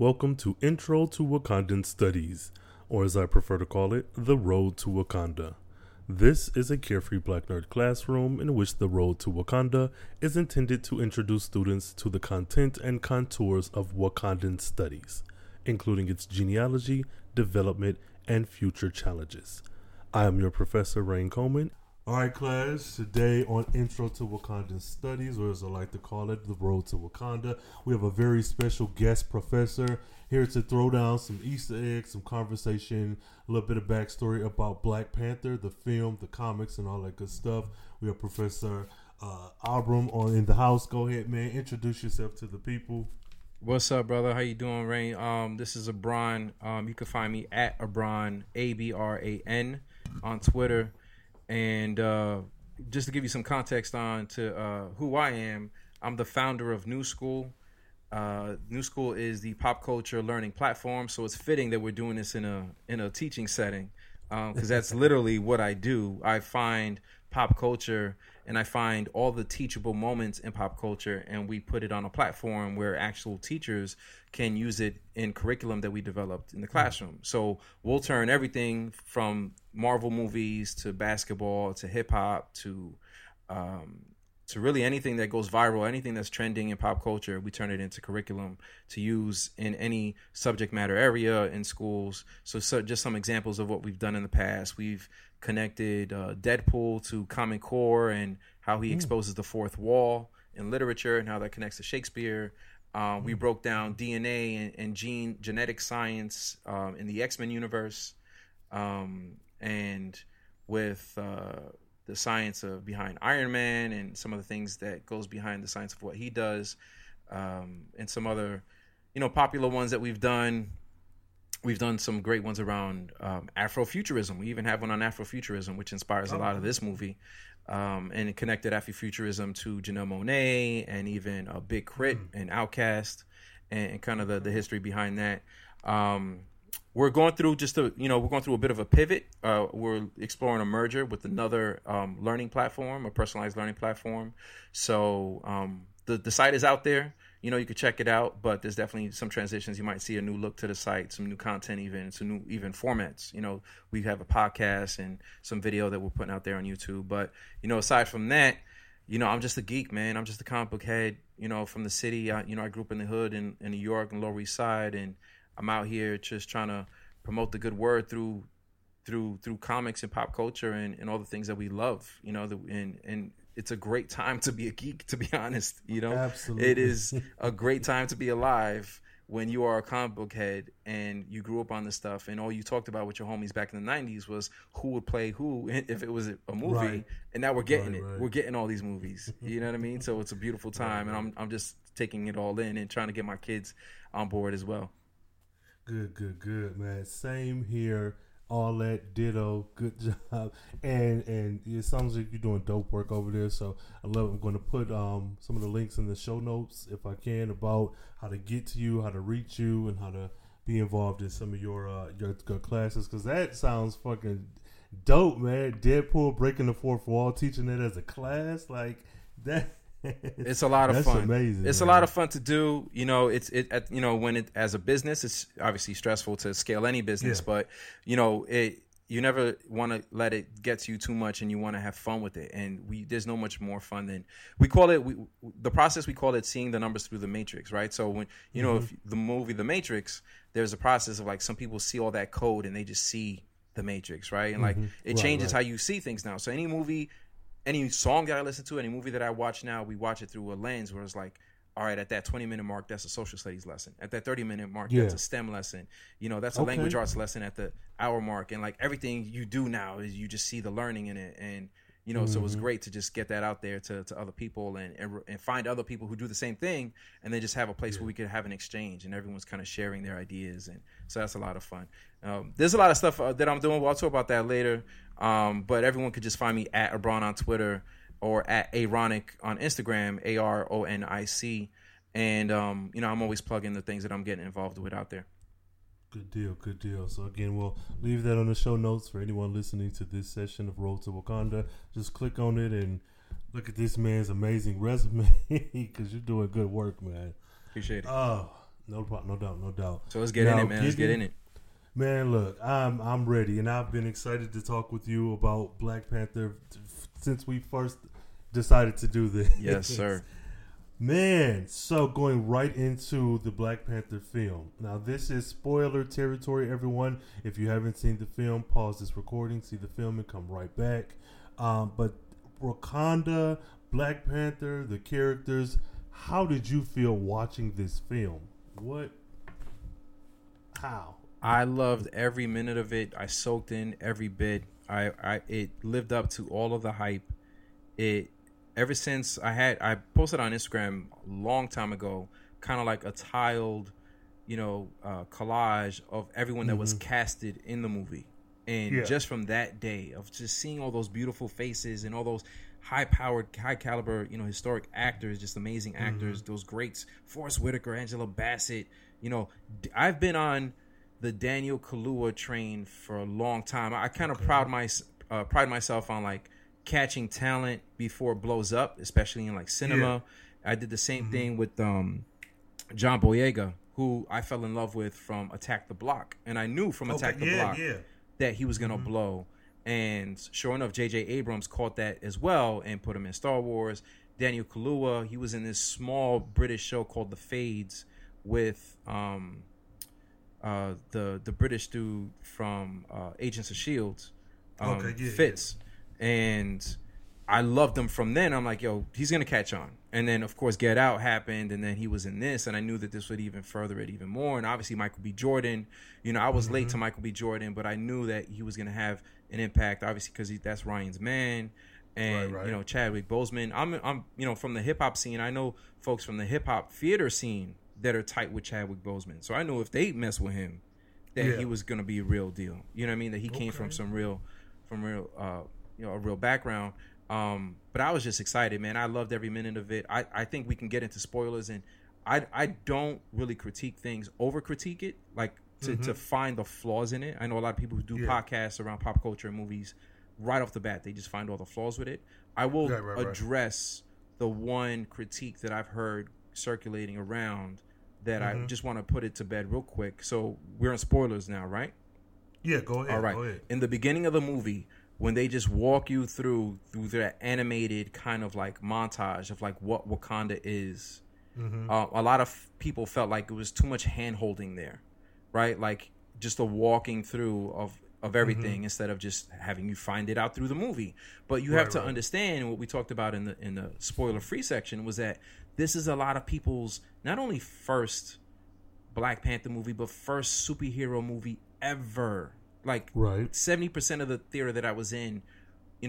Welcome to Intro to Wakandan Studies, or as I prefer to call it, The Road to Wakanda. This is a carefree black nerd classroom in which The Road to Wakanda is intended to introduce students to the content and contours of Wakandan studies, including its genealogy, development, and future challenges. I am your professor, Ryan Coogler. Alright class, today on Intro to Wakandan Studies, or as I like to call it, The Road to Wakanda, we have a very special guest professor here to throw down some Easter eggs, some conversation, a little bit of backstory about Black Panther, the film, the comics, and all that good stuff. We have Professor Abram on in the house. Go ahead, man. Introduce yourself to the people. What's up, brother? How you doing, Rain? This is Abran. You can find me at Abran, A-B-R-A-N, on Twitter. And just to give you some context on to who I am, I'm the founder of New School. New School is the pop culture learning platform, so it's fitting that we're doing this in a teaching setting because that's literally what I do. I find pop culture and I find all the teachable moments in pop culture, and we put it on a platform where actual teachers can use it in curriculum that we developed in the classroom. So we'll turn everything from Marvel movies to basketball to hip hop to really anything that goes viral, anything that's trending in pop culture, we turn it into curriculum to use in any subject matter area in schools. So just some examples of what we've done in the past. We've connected Deadpool to Common Core and how he exposes the fourth wall in literature and how that connects to Shakespeare. We broke down DNA and genetic science in the X-Men universe and with... the science of behind Iron Man and some of the things that goes behind the science of what he does, and some other, popular ones that we've done. We've done some great ones around Afrofuturism. We even have one on Afrofuturism, which inspires a lot of this movie, and it connected Afrofuturism to Janelle Monáe and even Big Crit and Outkast and kind of the history behind that. We're going through a bit of a pivot. We're exploring a merger with another learning platform, a personalized learning platform. So the site is out there. You can check it out, but there's definitely some transitions. You might see a new look to the site, some new content, even some new formats. We have a podcast and some video that we're putting out there on YouTube. But aside from that, I'm just a geek, man. I'm just a comic book head. From the city. I grew up in the hood in New York and Lower East Side and. I'm out here just trying to promote the good word through comics and pop culture and all the things that we love, and it's a great time to be a geek, to be honest. Absolutely. It is a great time to be alive when you are a comic book head and you grew up on this stuff and all you talked about with your homies back in the 90s was who would play who if it was a movie. Right. And now we're getting Right. We're getting all these movies. You know what I mean? So it's a beautiful time, and I'm just taking it all in and trying to get my kids on board as well. Good, man. Same here. All that, ditto. Good job. And it sounds like you're doing dope work over there. So I love it. I'm going to put some of the links in the show notes, if I can, about how to get to you, how to reach you, and how to be involved in some of your classes. Because that sounds fucking dope, man. Deadpool breaking the fourth wall, teaching it as a class. Like that. It's a lot of fun. Amazing, it's man. A lot of fun to do. As a business, it's obviously stressful to scale any business, but you never want to let it get to you too much, and you want to have fun with it. And there's no much more fun than we call it seeing the numbers through the matrix, right? So when if the movie The Matrix, there's a process of like some people see all that code and they just see the matrix, right? And like it changes how you see things now. So any movie. Any song that I listen to, any movie that I watch now, we watch it through a lens where it's like, all right, at that 20-minute mark, that's a social studies lesson. At that 30-minute mark, that's a STEM lesson. That's a language arts lesson at the hour mark. And like everything you do now is you just see the learning in it. And, so it's great to just get that out there to other people and find other people who do the same thing and then just have a place where we could have an exchange and everyone's kind of sharing their ideas. And so that's a lot of fun. There's a lot of stuff that I'm doing. Well, I'll talk about that later. But everyone could just find me at Abron on Twitter or at Aronic on Instagram, A-R-O-N-I-C. And, I'm always plugging the things that I'm getting involved with out there. Good deal. So, again, we'll leave that on the show notes for anyone listening to this session of Road to Wakanda. Just click on it and look at this man's amazing resume because you're doing good work, man. Appreciate it. Oh, No problem, no doubt. So let's get in it, man. Let's get in it. Man, look, I'm ready, and I've been excited to talk with you about Black Panther since we first decided to do this. Yes, sir. Man, so going right into the Black Panther film. Now, this is spoiler territory, everyone. If you haven't seen the film, pause this recording, see the film, and come right back. But Wakanda, Black Panther, the characters, how did you feel watching this film? What? How? I loved every minute of it. I soaked in every bit. It lived up to all of the hype. Ever since I posted on Instagram a long time ago, kind of like a tiled, collage of everyone that was casted in the movie. And just from that day of just seeing all those beautiful faces and all those high-powered, high-caliber, historic actors, just amazing actors, those greats, Forrest Whitaker, Angela Bassett. I've been on the Daniel Kaluuya train for a long time. I kind of pride myself on, catching talent before it blows up, especially in cinema. I did the same thing with John Boyega, who I fell in love with from Attack the Block, and I knew from Attack the Block that he was gonna blow. And sure enough, J.J. Abrams caught that as well and put him in Star Wars. Daniel Kaluuya, he was in this small British show called The Fades with the British dude from Agents of S.H.I.E.L.D. Fitz. And I loved him from then. I'm like, yo, he's going to catch on. And then, of course, Get Out happened, and then he was in this, and I knew that this would even further it even more. And obviously, Michael B. Jordan, I was late to Michael B. Jordan, but I knew that he was going to have an impact, obviously, because that's Ryan's man. And, Chadwick Boseman. I'm from the hip-hop scene, I know folks from the hip-hop theater scene that are tight with Chadwick Boseman. So I knew if they mess with him, that he was going to be a real deal. You know what I mean? That he came from a real background. But I was just excited, man. I loved every minute of it. I think we can get into spoilers, and I don't really critique things, over critique it, to find the flaws in it. I know a lot of people who do podcasts around pop culture and movies right off the bat. They just find all the flaws with it. I will address the one critique that I've heard circulating around that I just want to put it to bed real quick. So we're in spoilers now, right? Yeah, go ahead. All right. Go ahead. In the beginning of the movie, when they just walk you through their animated kind of montage of what Wakanda is, a lot of people felt like it was too much hand holding there, right? Like just a walking through of everything instead of just having you find it out through the movie. But you have to understand what we talked about in the spoiler free section was that this is a lot of people's not only first Black Panther movie but first superhero movie ever. 70% of the theater that I was in,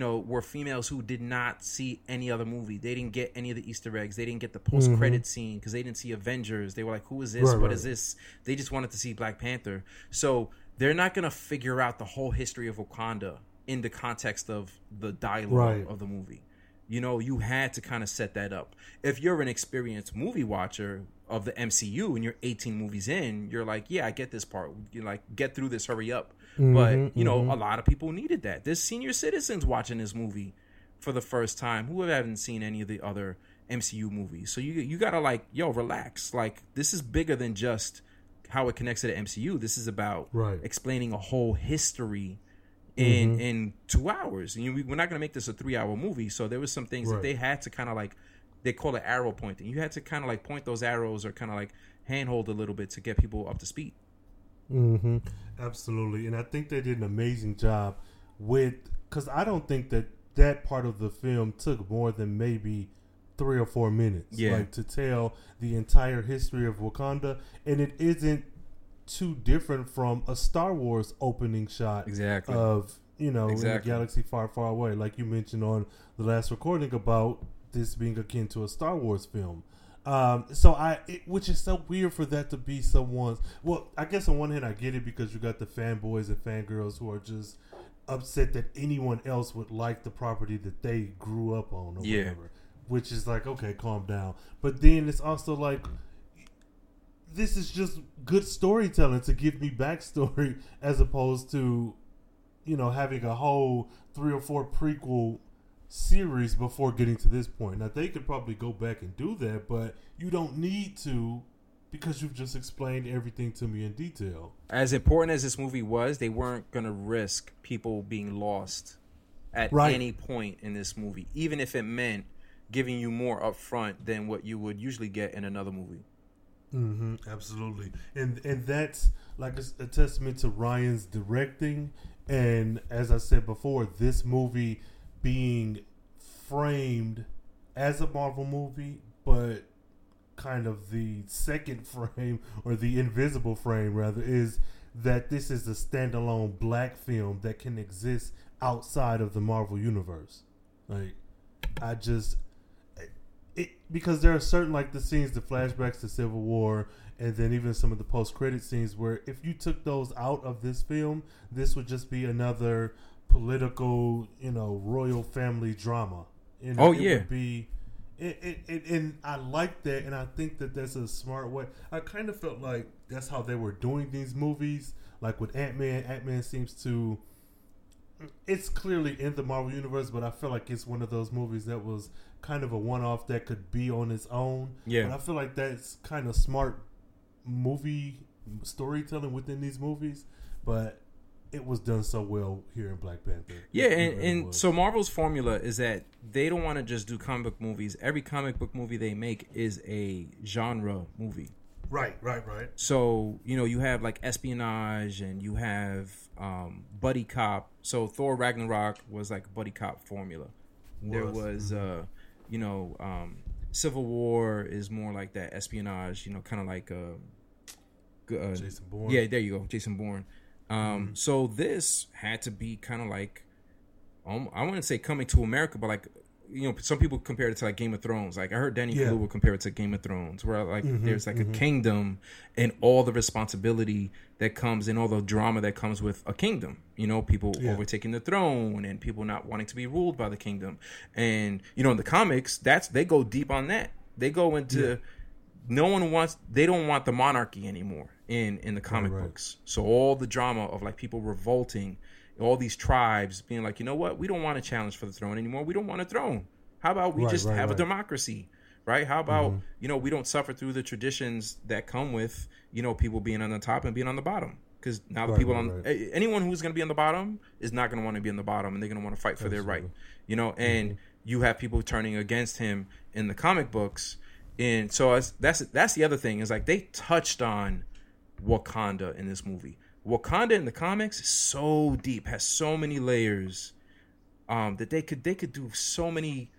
were females who did not see any other movie. They didn't get any of the Easter eggs. They didn't get the post-credit scene because they didn't see Avengers. They were like, who is this? What is this? They just wanted to see Black Panther. So they're not going to figure out the whole history of Wakanda in the context of the dialogue of the movie. You had to kind of set that up. If you're an experienced movie watcher of the MCU and you're 18 movies in, you're like, yeah, I get this part. You're like, get through this, hurry up. But, a lot of people needed that. There's senior citizens watching this movie for the first time who haven't seen any of the other MCU movies. So you got to relax. This is bigger than just how it connects to the MCU. This is about explaining a whole history in 2 hours. We're not going to make this a 3-hour movie. So there was some things that they had to kind of they call it arrow pointing. You had to kind of point those arrows or kind of handhold a little bit to get people up to speed. Mm-hmm. Absolutely. And I think they did an amazing job because I don't think that part of the film took more than maybe 3 or 4 minutes to tell the entire history of Wakanda. And it isn't too different from a Star Wars opening shot of, in a galaxy far, far away. Like you mentioned on the last recording about this being akin to a Star Wars film. Which is so weird for that to be someone's. Well, I guess on one hand I get it because you got the fanboys and fangirls who are just upset that anyone else would like the property that they grew up on or whatever. Which is okay, calm down. But then it's also this is just good storytelling to give me backstory as opposed to, having a whole 3 or 4 prequel series before getting to this point. Now they could probably go back and do that, but you don't need to Because you've just explained everything to me in detail. As important as this movie was, they weren't going to risk people being lost at any point in this movie, even if it meant giving you more upfront than what you would usually get in another movie. Mm-hmm, absolutely. And that's like a testament to Ryan's directing. And as I said before, this movie being framed as a Marvel movie, but kind of the second frame, or the invisible frame rather, is that this is a standalone black film that can exist outside of the Marvel universe. Like, I just, it, because there are certain, like the scenes, the flashbacks to Civil War, and then even some of the post-credit scenes, where if you took those out of this film, this would just be another political, you know, royal family drama. And and I like that, and I think that that's a smart way. I kind of felt like that's how they were doing these movies. Like with Ant-Man, Ant-Man seems to... It's clearly in the Marvel Universe, but I feel like it's one of those movies that was kind of a one-off that could be on its own. Yeah. But I feel like that's kind of smart movie storytelling within these movies, but it was done so well here in Black Panther. Yeah, and so Marvel's formula is that they don't want to just do comic book movies. Every comic book movie they make is a genre movie. Right. So, you know, you have like espionage and you have buddy cop. So Thor Ragnarok was like a buddy cop formula. There was, Civil War is more like that espionage, you know, kind of like Jason Bourne. Yeah, there you go, Jason Bourne. So this had to be kind of like, I wouldn't say Coming to America, but like, you know, some people compared it to like Game of Thrones. Like I heard Danny Kaluuya compare it to Game of Thrones, where like there's like a kingdom and all the responsibility that comes and all the drama that comes with a kingdom. You know, people overtaking the throne and people not wanting to be ruled by the kingdom. And you know, in the comics, they go deep on that. They go into they don't want the monarchy anymore in the comic books. So all the drama of like people revolting. All these tribes being like, you know what? We don't want a challenge for the throne anymore. We don't want a throne. How about we just have a democracy, right? How about, you know, we don't suffer through the traditions that come with, you know, people being on the top and being on the bottom. Because now the people anyone who's going to be on the bottom is not going to want to be on the bottom, and they're going to want to fight for their right, you know? And you have people turning against him in the comic books. And so that's the other thing is like they touched on Wakanda in this movie. Wakanda in the comics is so deep, has so many layers, that they could do so many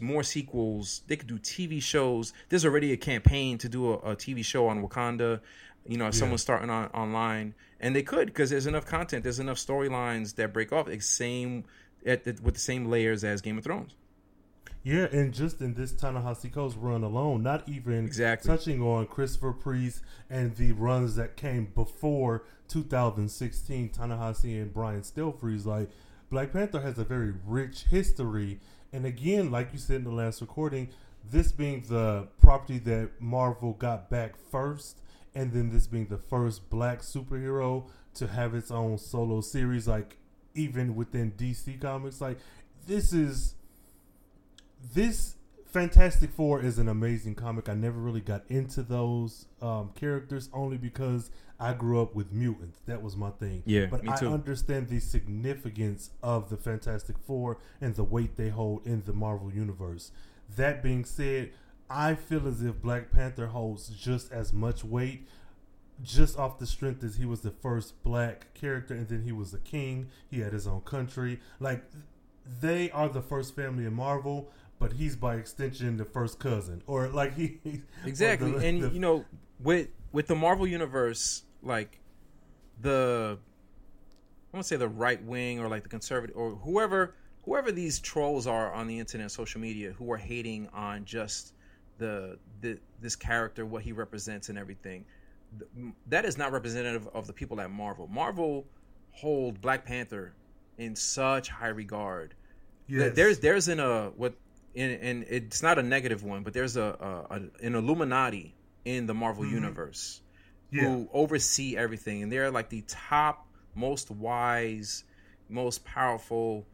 more sequels. They could do TV shows. There's already a campaign to do a TV show on Wakanda. You know, someone's starting online, and they could because there's enough content, there's enough storylines that break off with the same layers as Game of Thrones. Yeah, and just in this Ta-Nehisi Coates run alone, not even touching on Christopher Priest and the runs that came before 2016, Ta-Nehisi and Brian Stelfreeze. Like, Black Panther has a very rich history. And again, like you said in the last recording, this being the property that Marvel got back first, and then this being the first black superhero to have its own solo series, like, even within DC Comics. Like, this Fantastic Four is an amazing comic. I never really got into those characters only because I grew up with mutants. That was my thing. Yeah, but me too. I understand the significance of the Fantastic Four and the weight they hold in the Marvel Universe. That being said, I feel as if Black Panther holds just as much weight just off the strength as he was the first black character, and then he was a king. He had his own country. Like, they are the first family in Marvel, but he's by extension the first cousin, or like he exactly. You know, with the Marvel Universe, like I want to say the right wing or like the conservative or whoever these trolls are on the internet, social media, who are hating on just this character, what he represents, and everything. That is not representative of the people at Marvel. Marvel hold Black Panther in such high regard. Yes. There's and it's not a negative one, but there's an Illuminati in the Marvel universe who oversee everything, and they're like the top, most wise, most powerful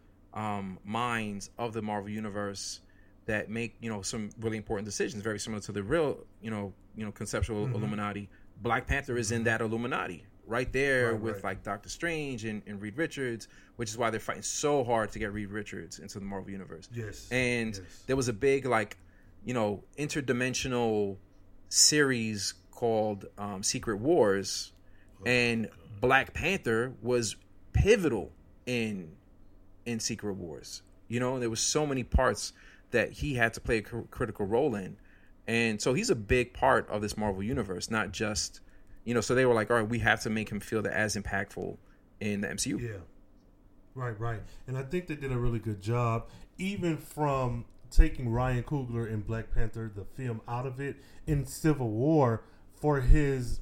minds of the Marvel universe. that make, you know, some really important decisions, very similar to the real, you know, conceptual Illuminati. Black Panther is in that Illuminati right there with like Doctor Strange and Reed Richards, which is why they're fighting so hard to get Reed Richards into the Marvel Universe. Yes. And there was a big, like, you know, interdimensional series called Secret Wars, and Black Panther was pivotal in Secret Wars. You know, there was so many parts that he had to play a critical role in. And so he's a big part of this Marvel universe, not just, you know, so they were like, all right, we have to make him feel that as impactful in the MCU. Yeah. Right, right. And I think they did a really good job, even from taking Ryan Coogler in Black Panther, the film, out of it in Civil War for his,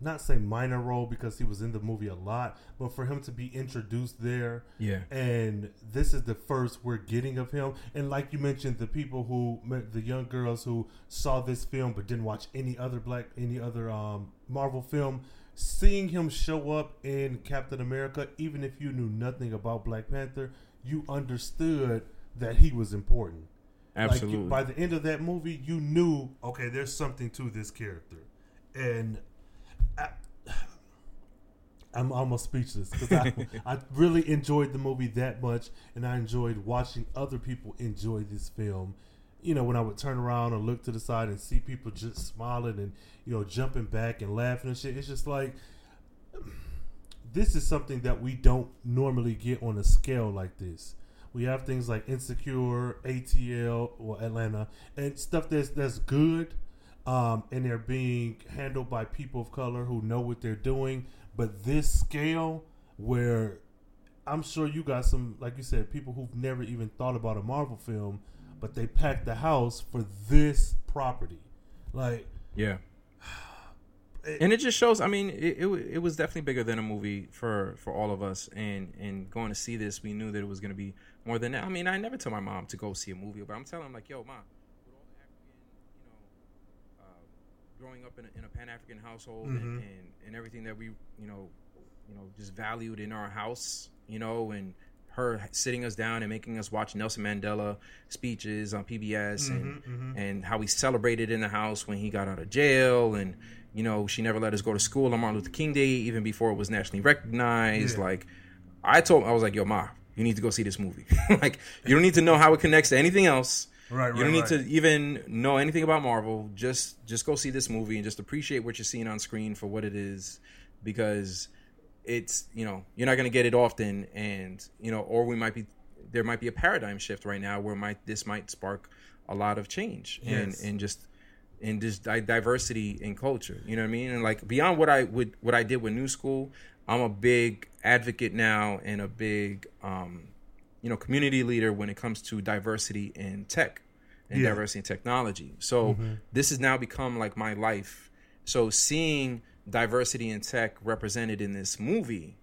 not say minor role because he was in the movie a lot, but for him to be introduced there. Yeah. And this is the first we're getting of him. And like you mentioned, the people who, the young girls who saw this film but didn't watch any other Marvel film, seeing him show up in Captain America, even if you knew nothing about Black Panther, you understood that he was important. Absolutely. Like, by the end of that movie, you knew, okay, there's something to this character. And I'm almost speechless because I really enjoyed the movie that much, and I enjoyed watching other people enjoy this film. You know, when I would turn around or look to the side and see people just smiling and, you know, jumping back and laughing and shit, it's just like, this is something that we don't normally get on a scale like this. We have things like Insecure, ATL, or Atlanta, and stuff that's good. And they're being handled by people of color who know what they're doing. But this scale, where I'm sure you got some, like you said, people who've never even thought about a Marvel film, but they packed the house for this property. Like, yeah. And it just shows, I mean, it was definitely bigger than a movie for all of us. And going to see this, we knew that it was going to be more than that. I mean, I never tell my mom to go see a movie, but I'm telling her, like, yo, Mom, growing up in a Pan-African household and everything that we, you know, just valued in our house, you know, and her sitting us down and making us watch Nelson Mandela speeches on PBS and how we celebrated in the house when he got out of jail. And, you know, she never let us go to school on Martin Luther King Day, even before it was nationally recognized. Yeah. Like, I was like, yo, Ma, you need to go see this movie. Like, you don't need to know how it connects to anything else. Right, you don't need to even know anything about Marvel. Just go see this movie and just appreciate what you're seeing on screen for what it is, because it's, you know, you're not going to get it often, and, you know, or there might be a paradigm shift right now where this might spark a lot of change and just diversity in culture. You know what I mean? And like beyond what I did with New School, I'm a big advocate now and a big community leader when it comes to diversity in tech and diversity in technology. So this has now become like my life. So seeing diversity in tech represented in this movie,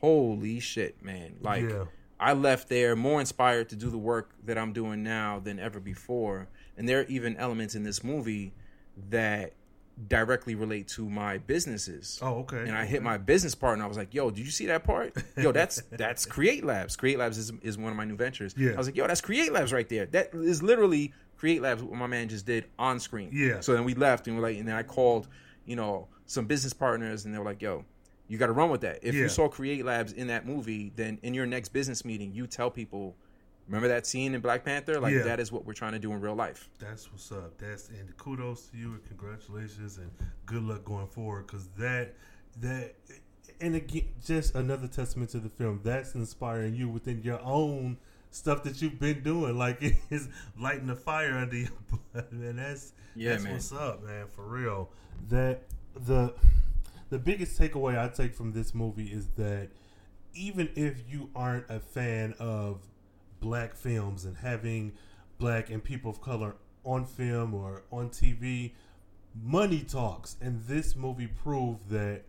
holy shit, man. Like I left there more inspired to do the work that I'm doing now than ever before. And there are even elements in this movie that directly relate to my businesses. Oh, okay. And I hit my business partner. I was like, yo, did you see that part? Yo, that's Create Labs. Create Labs is one of my new ventures. Yeah. I was like, yo, that's Create Labs right there. That is literally Create Labs, what my man just did on screen. Yeah. So then we left and we're like, and then I called, you know, some business partners and they were like, yo, you got to run with that. If you saw Create Labs in that movie, then in your next business meeting, you tell people, remember that scene in Black Panther? Like, that is what we're trying to do in real life. That's what's up. And kudos to you and congratulations and good luck going forward, because that and again, just another testament to the film. That's inspiring you within your own stuff that you've been doing. Like, it's lighting the fire under your butt, man. That's what's up, man, for real. That the biggest takeaway I take from this movie is that even if you aren't a fan of Black films and having Black and people of color on film or on TV, money talks, and this movie proved that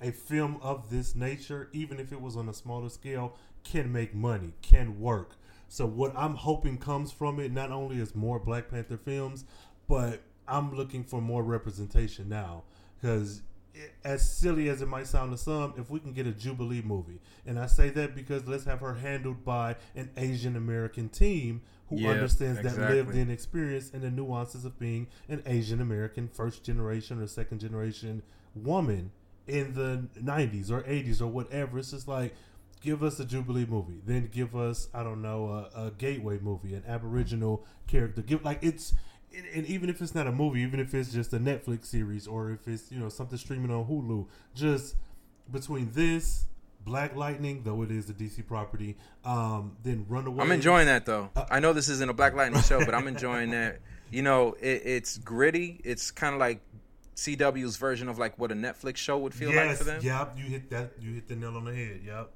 a film of this nature, even if it was on a smaller scale, can make money, can work. So what I'm hoping comes from it not only is more Black Panther films, but I'm looking for more representation now, because as silly as it might sound to some, if we can get a Jubilee movie, and I say that because let's have her handled by an Asian American team who understands that lived-in experience and the nuances of being an Asian American first-generation or second-generation woman in the 90s or 80s or whatever. It's just like, give us a Jubilee movie, then give us, I don't know, a Gateway movie, an Aboriginal character. Give like it's, and even if it's not a movie, even if it's just a Netflix series or if it's, you know, something streaming on Hulu, just between this, Black Lightning, though it is a DC property, then Runaway. I'm enjoying that though. I know this isn't a Black Lightning show, but I'm enjoying that. You know, it's gritty. It's kind of like CW's version of like what a Netflix show would feel like for them. Yep, you hit that. You hit the nail on the head. Yep.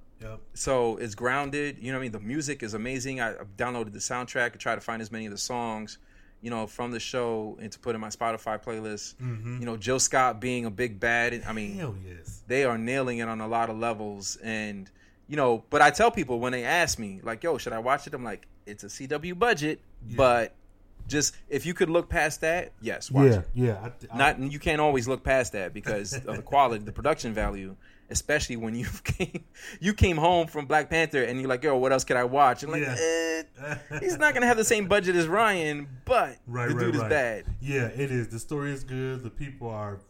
So it's grounded. You know what I mean? The music is amazing. I downloaded the soundtrack and tried to find as many of the songs, you know, from the show and to put in my Spotify playlist. Mm-hmm. You know, Jill Scott being a big bad. I mean, hell yes. They are nailing it on a lot of levels. And, you know, but I tell people when they ask me, like, yo, should I watch it? I'm like, it's a CW budget, but just if you could look past that, yes, watch it. Yeah. Not you can't always look past that because of the quality, the production value. Especially when you came home from Black Panther and you're like, yo, what else could I watch? And like, he's not gonna have the same budget as Ryan, but the dude is bad. Yeah, it is. The story is good. The people are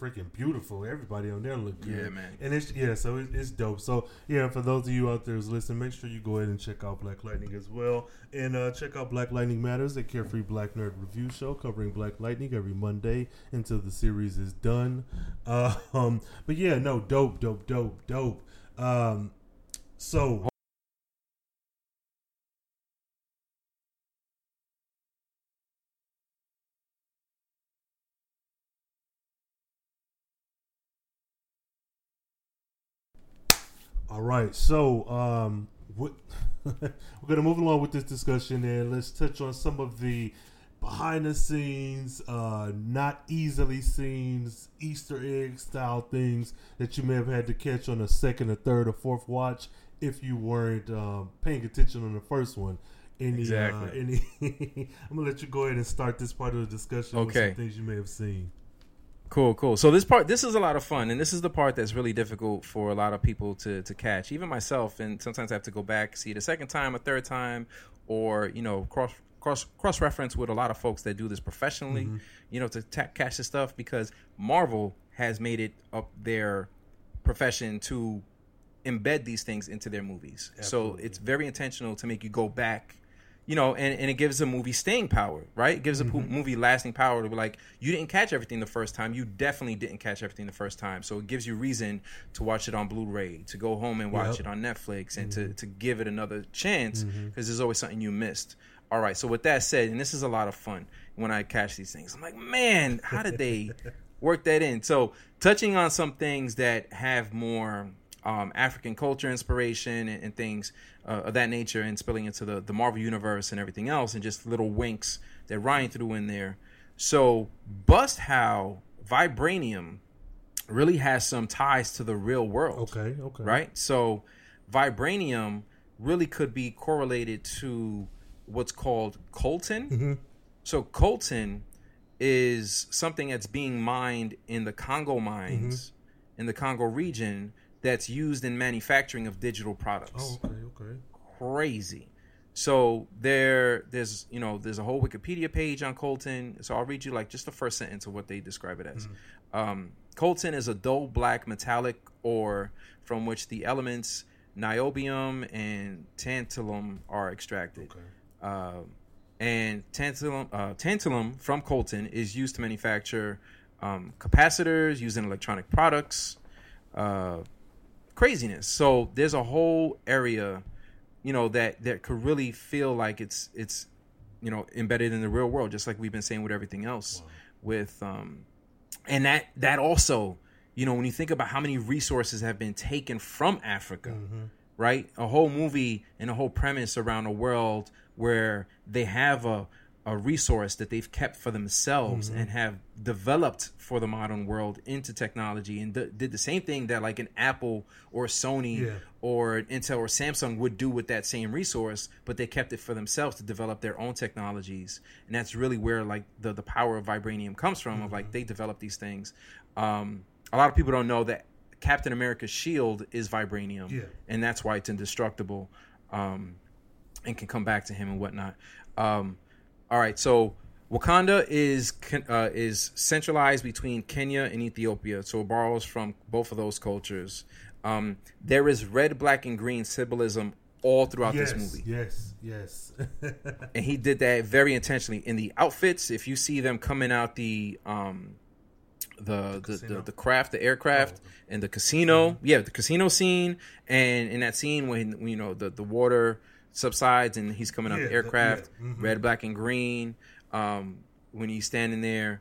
freaking beautiful. Everybody on there look good. Yeah, man. And it's so it's dope. So for those of you out there who's listening, make sure you go ahead and check out Black Lightning as well, and check out Black Lightning Matters, a Carefree Black Nerd review show covering Black Lightning every Monday until the series is done. But dope. So. All right, so we're going to move along with this discussion, and let's touch on some of the behind-the-scenes, not-easily-seen, Easter egg-style things that you may have had to catch on a second or third or fourth watch if you weren't paying attention on the first one. I'm going to let you go ahead and start this part of the discussion with some things you may have seen. Cool. So this is a lot of fun, and this is the part that's really difficult for a lot of people to catch, even myself. And sometimes I have to go back, see it a second time, a third time, or cross reference with a lot of folks that do this professionally, to catch this stuff, because Marvel has made it up their profession to embed these things into their movies. Absolutely. So it's very intentional to make you go back. And it gives a movie staying power, right? It gives a movie lasting power to be like, you didn't catch everything the first time. You definitely didn't catch everything the first time. So it gives you reason to watch it on Blu-ray, to go home and watch it on Netflix, and to give it another chance, because there's always something you missed. All right, so with that said, and this is a lot of fun when I catch these things. I'm like, man, how did they work that in? So touching on some things that have more... African culture inspiration and things of that nature, and spilling into the Marvel universe and everything else, and just little winks that Ryan threw in there. So bust how vibranium really has some ties to the real world. Okay. Right? So vibranium really could be correlated to what's called coltan. Mm-hmm. So coltan is something that's being mined in the Congo mines, in the Congo region, that's used in manufacturing of digital products. Okay. Crazy. So there's there's a whole Wikipedia page on coltan. So I'll read you just the first sentence of what they describe it as. Coltan is a dull black metallic ore from which the elements niobium and tantalum are extracted. Okay. And tantalum from coltan is used to manufacture capacitors, used in electronic products. Craziness. So there's a whole area, that could really feel like it's embedded in the real world, just like we've been saying with everything else. Wow. With and that also, when you think about how many resources have been taken from Africa, right? A whole movie and a whole premise around a world where they have a resource that they've kept for themselves and have developed for the modern world into technology, and did the same thing that like an Apple or Sony or Intel or Samsung would do with that same resource, but they kept it for themselves to develop their own technologies. And that's really where like the power of vibranium comes from, of like they develop these things. A lot of people don't know that Captain America's shield is vibranium, and that's why it's indestructible and can come back to him and whatnot. All right, so Wakanda is centralized between Kenya and Ethiopia, so it borrows from both of those cultures. There is red, black, and green symbolism all throughout this movie. Yes. And he did that very intentionally. In the outfits, if you see them coming out the aircraft and the casino, the casino scene, and in that scene when the water subsides and he's coming out the aircraft, red, black, and green. When he's standing there,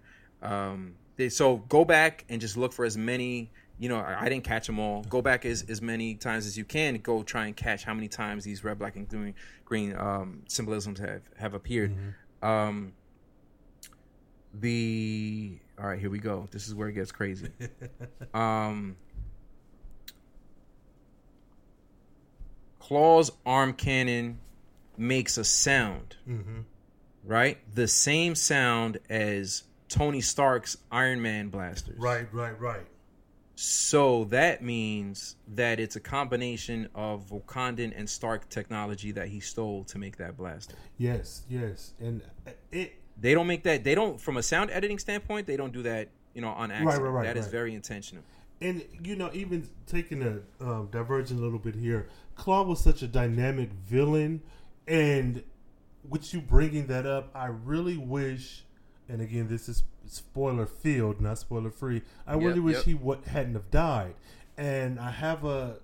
so go back and just look for as many. I didn't catch them all. Go back as many times as you can. Go try and catch how many times these red, black, and green symbolisms have appeared. Mm-hmm. All right, here we go. This is where it gets crazy. Claw's arm cannon makes a sound, right? The same sound as Tony Stark's Iron Man blasters. Right. So that means that it's a combination of Wakandan and Stark technology that he stole to make that blaster. Yes. And they don't make that. They don't, from a sound editing standpoint, they don't do that, on accident. Right. That is very intentional. And, even taking a divergent a little bit here, Claw was such a dynamic villain. And with you bringing that up, I really wish, and again, this is spoiler field, not spoiler free. I really wish he hadn't have died, and I have a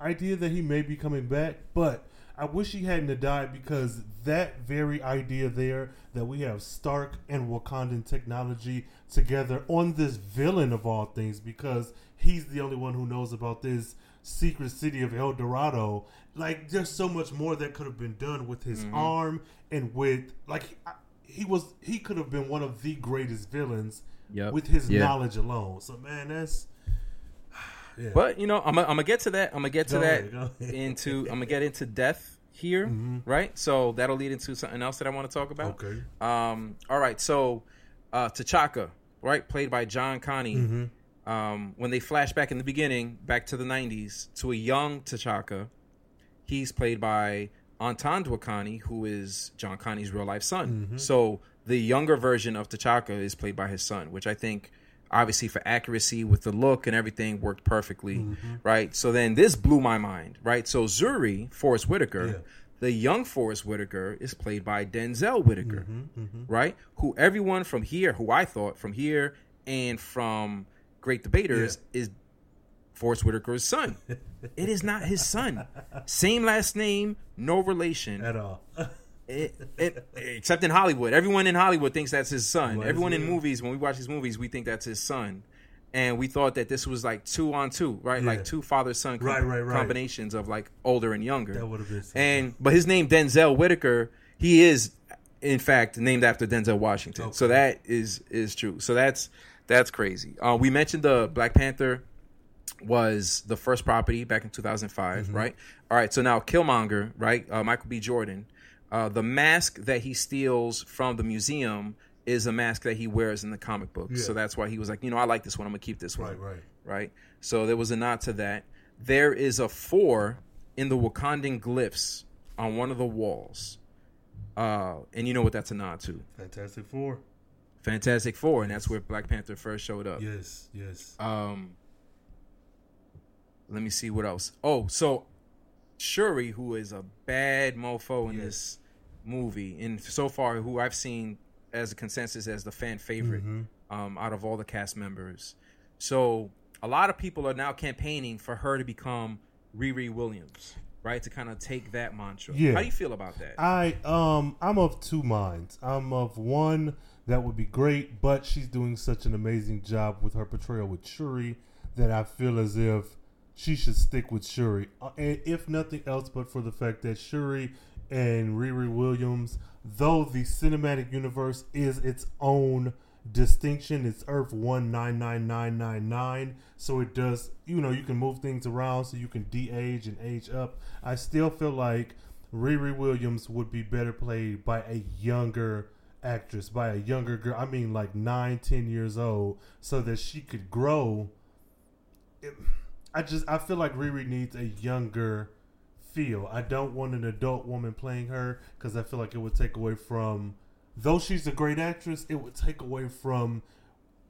idea that he may be coming back, but I wish he hadn't have died, because that very idea there that we have Stark and Wakandan technology together on this villain of all things, because he's the only one who knows about this secret city of El Dorado. Like, there's so much more that could have been done with his arm and with he could have been one of the greatest villains with his knowledge alone. So, man, that's. Yeah. But I'm gonna get to that. I'm gonna get into death here, right? So that'll lead into something else that I want to talk about. Okay. All right. So, T'Chaka, right, played by John Connie. When they flash back in the beginning, back to the '90s, to a young T'Chaka, he's played by Entando Akani, who is John Connie's real life son. So the younger version of T'Chaka is played by his son, which I think, obviously, for accuracy with the look and everything, worked perfectly, right? So then this blew my mind, right? So Zuri, Forrest Whitaker, the young Forrest Whitaker, is played by Denzel Whitaker, right? Who everyone from here, who I thought from here and from Great Debaters, is Forrest Whitaker's son. It is not his son. Same last name, no relation at all. Except in Hollywood, everyone in Hollywood thinks that's his son. Well, everyone in movies, when we watch these movies, we think that's his son, and we thought that this was like 2 on 2, right? Like two father-son combinations of like older and younger. That would have been. But his name Denzel Whitaker, he is in fact named after Denzel Washington. Okay. So that is true. So that's crazy. We mentioned the Black Panther was the first property back in 2005, right? All right, so now Killmonger, right? Michael B. Jordan. The mask that he steals from the museum is a mask that he wears in the comic book. Yeah. So that's why he was like, I like this one. I'm going to keep this one. Right. So there was a nod to that. There is a 4 in the Wakandan glyphs on one of the walls. And you know what that's a nod to. Fantastic Four. And that's where Black Panther first showed up. Yes. Let me see what else. Oh, so Shuri, who is a bad mofo in this movie, and so far who I've seen as a consensus as the fan favorite out of all the cast members. So a lot of people are now campaigning for her to become Riri Williams, right? To kind of take that mantra. Yeah. How do you feel about that? I'm of two minds. I'm of one that would be great, but she's doing such an amazing job with her portrayal with Shuri that I feel as if she should stick with Shuri, and if nothing else, but for the fact that Shuri and Riri Williams, though the cinematic universe is its own distinction, it's Earth 199999, so it does, you can move things around, so you can de-age and age up. I still feel like Riri Williams would be better played by a younger actress, by a younger girl. I mean, like 9-10 years old, so that she could grow. I feel like Riri needs a younger feel. I don't want an adult woman playing her because I feel like it would take away from, though she's a great actress, it would take away from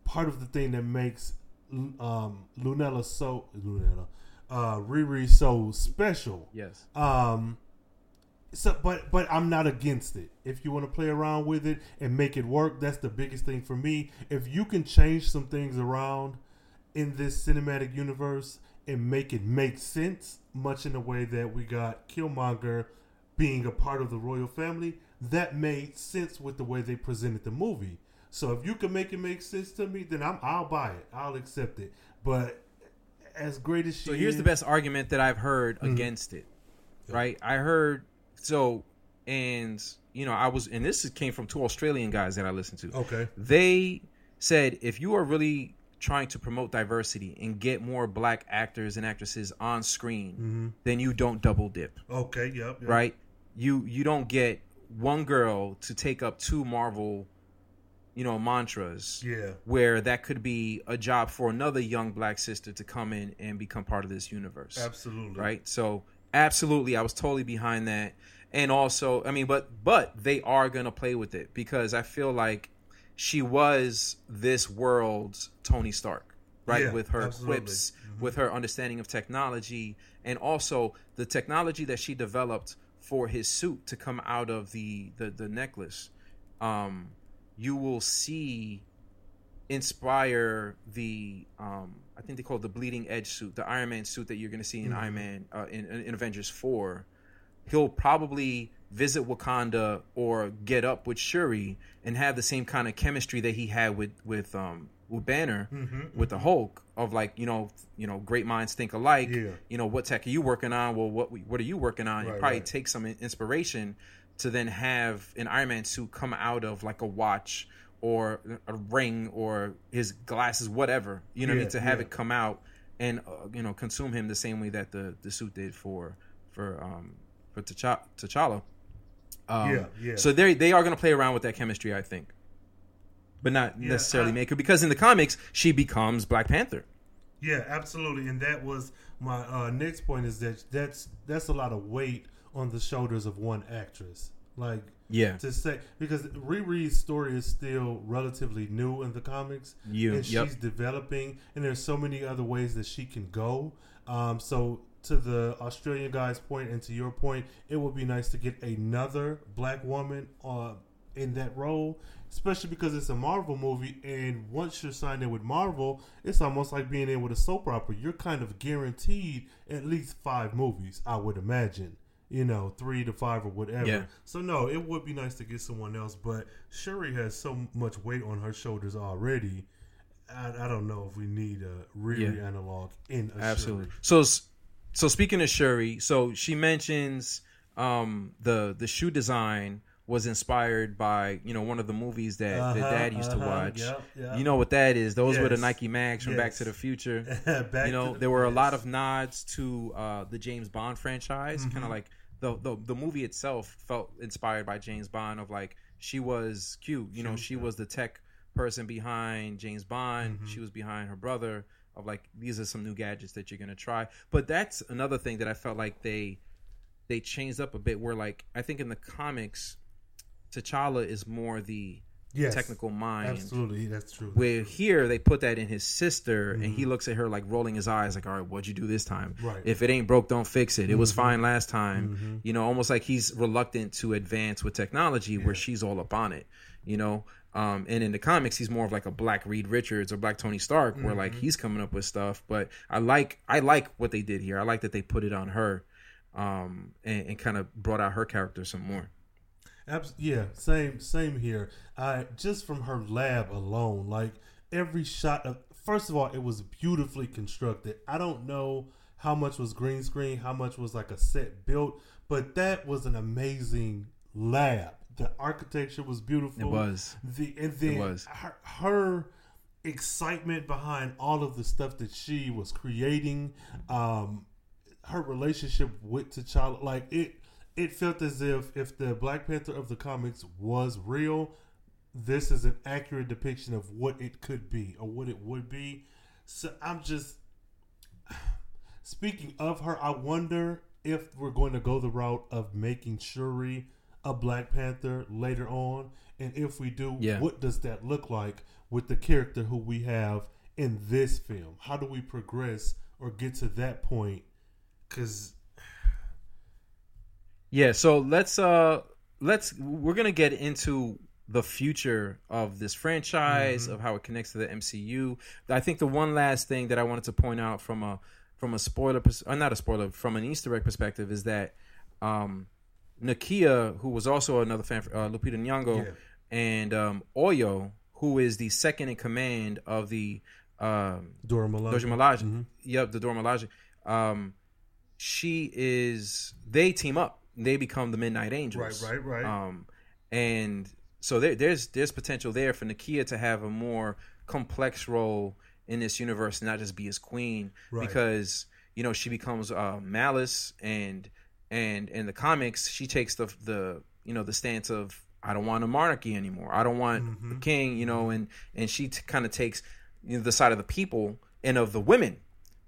part of the thing that makes Riri so special. Yes. So, but I'm not against it. If you want to play around with it and make it work, that's the biggest thing for me. If you can change some things around in this cinematic universe and make it make sense, much in the way that we got Killmonger being a part of the royal family, that made sense with the way they presented the movie. So if you can make it make sense to me, then I'll buy it. I'll accept it. But as great as she is... So here's the best argument that I've heard against it, right? I heard... So, and, you know, I was... And this came from two Australian guys that I listened to. Okay. They said, if you are really trying to promote diversity and get more black actors and actresses on screen, then you don't double dip. Okay, yep. Right? You don't get one girl to take up two Marvel, you know, mantras. Yeah. Where that could be a job for another young black sister to come in and become part of this universe. Absolutely. Right? So... Absolutely, I was totally behind that. And also, I mean, but they are going to play with it because I feel like she was this world's Tony Stark, right? Yeah, with her quips, with her understanding of technology, and also the technology that she developed for his suit to come out of the necklace. You will see inspire the... I think they call it the bleeding edge suit, the Iron Man suit that you're going to see in Iron Man in Avengers 4. He'll probably visit Wakanda or get up with Shuri and have the same kind of chemistry that he had with Banner, with the Hulk, of like, you know, great minds think alike. Yeah. You know, what tech are you working on? Well, what are you working on? Right, you probably take some inspiration to then have an Iron Man suit come out of like a watch or a ring or his glasses, whatever, you know what I mean? To have it come out and, you know, consume him the same way that the suit did for T'Challa. So they are going to play around with that chemistry, I think, but not necessarily make it, because in the comics, she becomes Black Panther. Yeah, absolutely. And that was my next point, is that that's a lot of weight on the shoulders of one actress. Like, to say, because Riri's story is still relatively new in the comics, and she's developing, and there's so many other ways that she can go. So to the Australian guy's point and to your point, it would be nice to get another black woman in that role, especially because it's a Marvel movie, and once you're signed in with Marvel, it's almost like being in with a soap opera. You're kind of guaranteed at least 5 movies, I would imagine. 3 to 5 or whatever. Yeah. So, no, it would be nice to get someone else, but Shuri has so much weight on her shoulders already. I don't know if we need a Riri analog in a Shuri. So speaking of Shuri, so she mentions the shoe design was inspired by, one of the movies that the dad used to watch. Yeah. You know what that is. Those were the Nike Mags from Back to the Future. There were a lot of nods to the James Bond franchise, kind of like, The movie itself felt inspired by James Bond, of like, she was cute. She was the tech person behind James Bond. She was behind her brother, of like, these are some new gadgets that you're going to try. But that's another thing that I felt like they changed up a bit, where like, I think in the comics, T'Challa is more the technical mind. Absolutely, that's true. Where here they put that in his sister, and he looks at her like rolling his eyes like, all right, what'd you do this time? Right. If it ain't broke, don't fix it. It was fine last time. Almost like he's reluctant to advance with technology, where she's all up on it, and in the comics he's more of like a black Reed Richards or black Tony Stark, where like he's coming up with stuff. But I like what they did here. I like that they put it on her, and kind of brought out her character some more. Yeah, same here. Just from her lab alone, like every shot of... First of all, it was beautifully constructed. I don't know how much was green screen, how much was like a set built, but that was an amazing lab. The architecture was beautiful. It was. Her excitement behind all of the stuff that she was creating, her relationship with T'Challa, like it... It felt as if the Black Panther of the comics was real, this is an accurate depiction of what it could be or what it would be. So I'm just... Speaking of her, I wonder if we're going to go the route of making Shuri a Black Panther later on, and if we do, what does that look like with the character who we have in this film? How do we progress or get to that point? Because so let's we're gonna get into the future of this franchise, of how it connects to the MCU. I think the one last thing that I wanted to point out from a spoiler, or not a spoiler, from an Easter egg perspective, is that Nakia, who was also another fan, Lupita Nyong'o, and Oyo, who is the second in command of the Dora Milaje. Yep, the Dora Milaje. They team up. They become the Midnight Angels. Right. And so there's potential there for Nakia to have a more complex role in this universe and not just be his queen, because she becomes Malice, and in the comics she takes the stance of I don't want a monarchy anymore. I don't want a king, and she kind of takes the side of the people and of the women,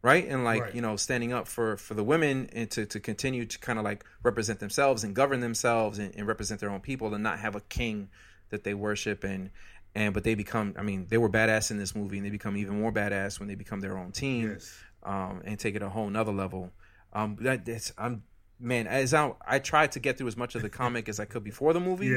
right? And standing up for the women and to continue to kind of like represent themselves and govern themselves and represent their own people and not have a king that they worship. But they become, they were badass in this movie and they become even more badass when they become their own team, and take it a whole nother level. I tried to get through as much of the comic as I could before the movie,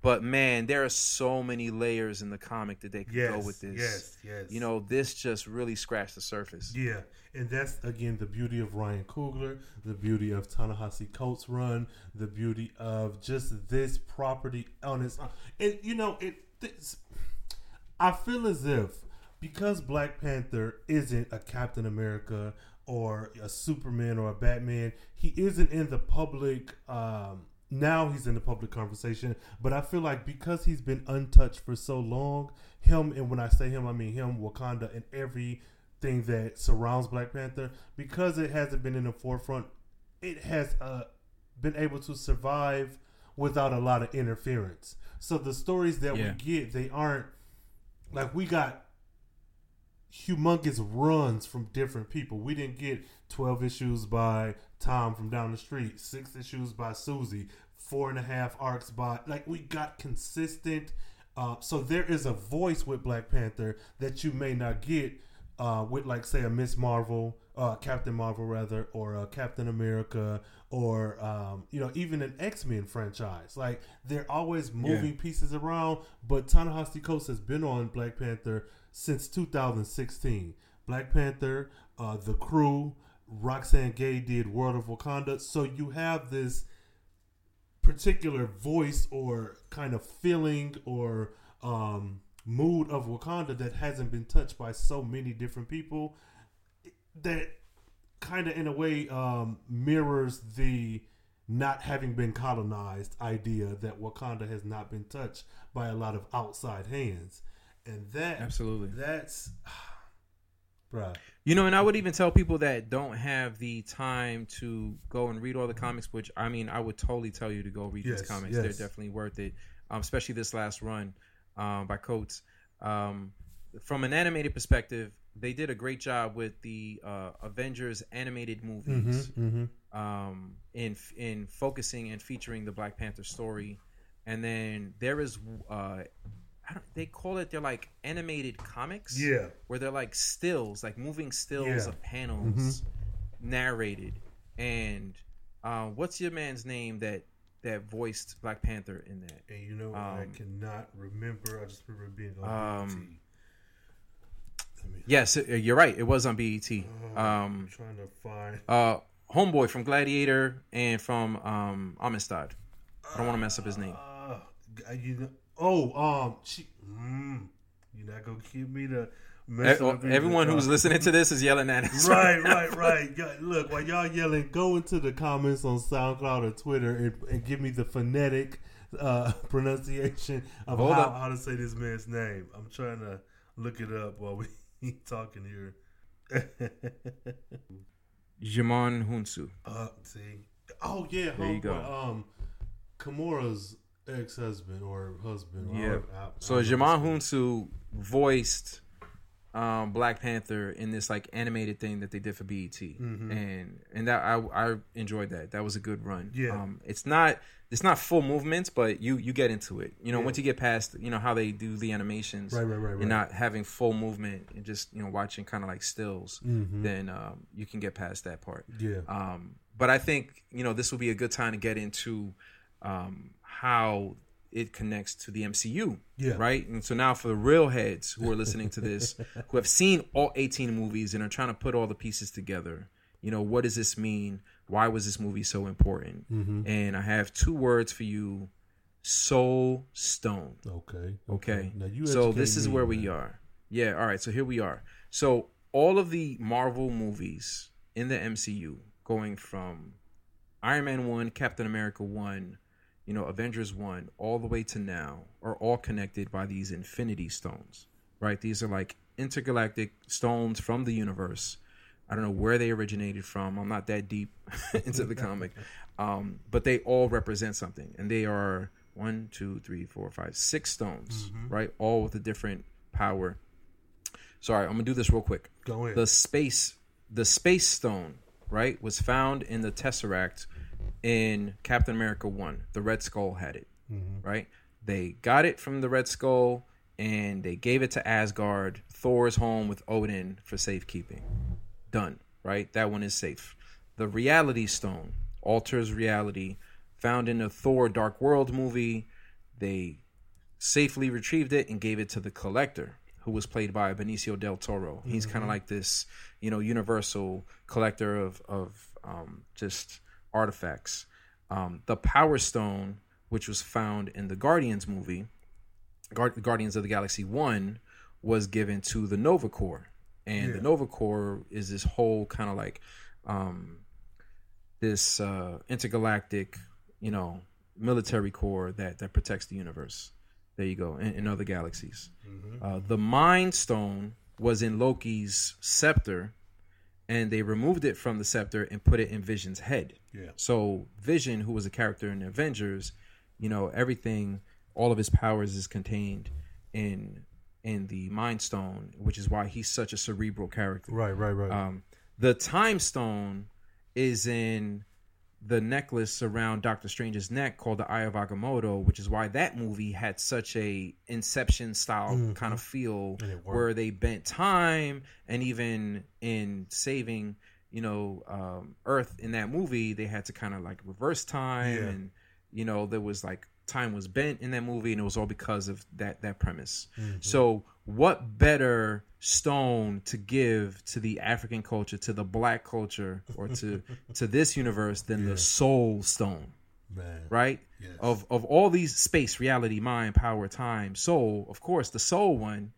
but man, there are so many layers in the comic that they could go with this. Yes. This just really scratched the surface. Yeah. And that's, again, the beauty of Ryan Coogler, the beauty of Ta-Nehisi Coates' run, the beauty of just this property on its own. And, I feel as if because Black Panther isn't a Captain America or a Superman or a Batman, he isn't in the public... now he's in the public conversation, but I feel like because he's been untouched for so long, him, and when I say him, I mean him, Wakanda, and everything that surrounds Black Panther, because it hasn't been in the forefront, it has been able to survive without a lot of interference. So the stories that we get, they aren't, like, we got humongous runs from different people. We didn't get 12 issues by Tom from down the street, 6 issues by Susie, 4.5 arcs by, like, we got consistent. So there is a voice with Black Panther that you may not get with, like, say, a Miss Marvel, Captain Marvel rather, or a Captain America, or even an X-Men franchise. Like, they're always moving pieces around. But Ta-Nehisi Coates has been on Black Panther since 2016. Black Panther, The Crew, Roxane Gay did World of Wakanda. So you have this particular voice or kind of feeling or mood of Wakanda that hasn't been touched by so many different people, that kind of in a way mirrors the not having been colonized idea that Wakanda has not been touched by a lot of outside hands. And that, absolutely, that's... Bruh. And I would even tell people that don't have the time to go and read all the comics, which, I would totally tell you to go read these comics. Yes. They're definitely worth it, especially this last run by Coates. From an animated perspective, they did a great job with the Avengers animated movies, in focusing and featuring the Black Panther story. And then there is... they call it, they're like animated comics, where they're like stills, like moving stills of panels, narrated. And what's your man's name that voiced Black Panther in that? And I cannot remember. I just remember being on BET. Yes, you're right. It was on BET. I'm trying to find homeboy from Gladiator and from Amistad. I don't want to mess up his name. You're not gonna give me the. Everyone who's listening to this is yelling at us. Right. Look, while y'all yelling, go into the comments on SoundCloud or Twitter and give me the phonetic pronunciation of how to say this man's name. I'm trying to look it up while we talking here. Jamon Hunsu. There you go. Kamora's ex-husband or husband. So Jamal Hunsu voiced Black Panther in this like animated thing that they did for BET, and that I enjoyed that. That was a good run. Yeah, it's not full movements, but you get into it. You know, once you get past how they do the animations, right. and not having full movement and just watching kind of like stills, then you can get past that part. Yeah. But I think this will be a good time to get into how it connects to the MCU, right? And so now for the real heads who are listening to this, who have seen all 18 movies and are trying to put all the pieces together, what does this mean? Why was this movie so important? And I have two words for you: Soul Stone. Okay. Now you so this is where we are. Yeah, all right, so here we are. So all of the Marvel movies in the MCU, going from Iron Man 1, Captain America 1, Avengers 1, all the way to now, are all connected by these Infinity Stones, right? These are like intergalactic stones from the universe. I don't know where they originated from. I'm not that deep into the comic. But they all represent something. And they are 6 stones, right? All with a different power. Sorry, I'm going to do this real quick. Go ahead. The space stone, right, was found in the Tesseract in Captain America 1. The Red Skull had it, right? They got it from the Red Skull, and they gave it to Asgard, Thor's home, with Odin for safekeeping. Done, right? That one is safe. The Reality Stone alters reality. Found in the Thor Dark World movie, they safely retrieved it and gave it to the Collector, who was played by Benicio del Toro. He's kind of like this, universal collector of just artifacts. The Power Stone, which was found in the Guardians movie, Guardians of the Galaxy 1, was given to the Nova Corps. And the Nova Corps is this whole kind of like this intergalactic, military corps that protects the universe. There you go, in other galaxies. The Mind Stone was in Loki's scepter, and they removed it from the scepter and put it in Vision's head. Yeah. So Vision, who was a character in Avengers, everything, all of his powers is contained in the Mind Stone, which is why he's such a cerebral character. Right. The Time Stone is in the necklace around Doctor Strange's neck called the Eye of Agamotto, which is why that movie had such a Inception-style kind of feel, where they bent time, and even in saving, Earth in that movie, they had to kind of like reverse time, and there was like time was bent in that movie, and it was all because of that premise. So what better stone to give to the African culture, to the Black culture, or to this universe than the Soul Stone, man, right? Yes. Of all these: space, reality, mind, power, time, soul. Of course, the soul one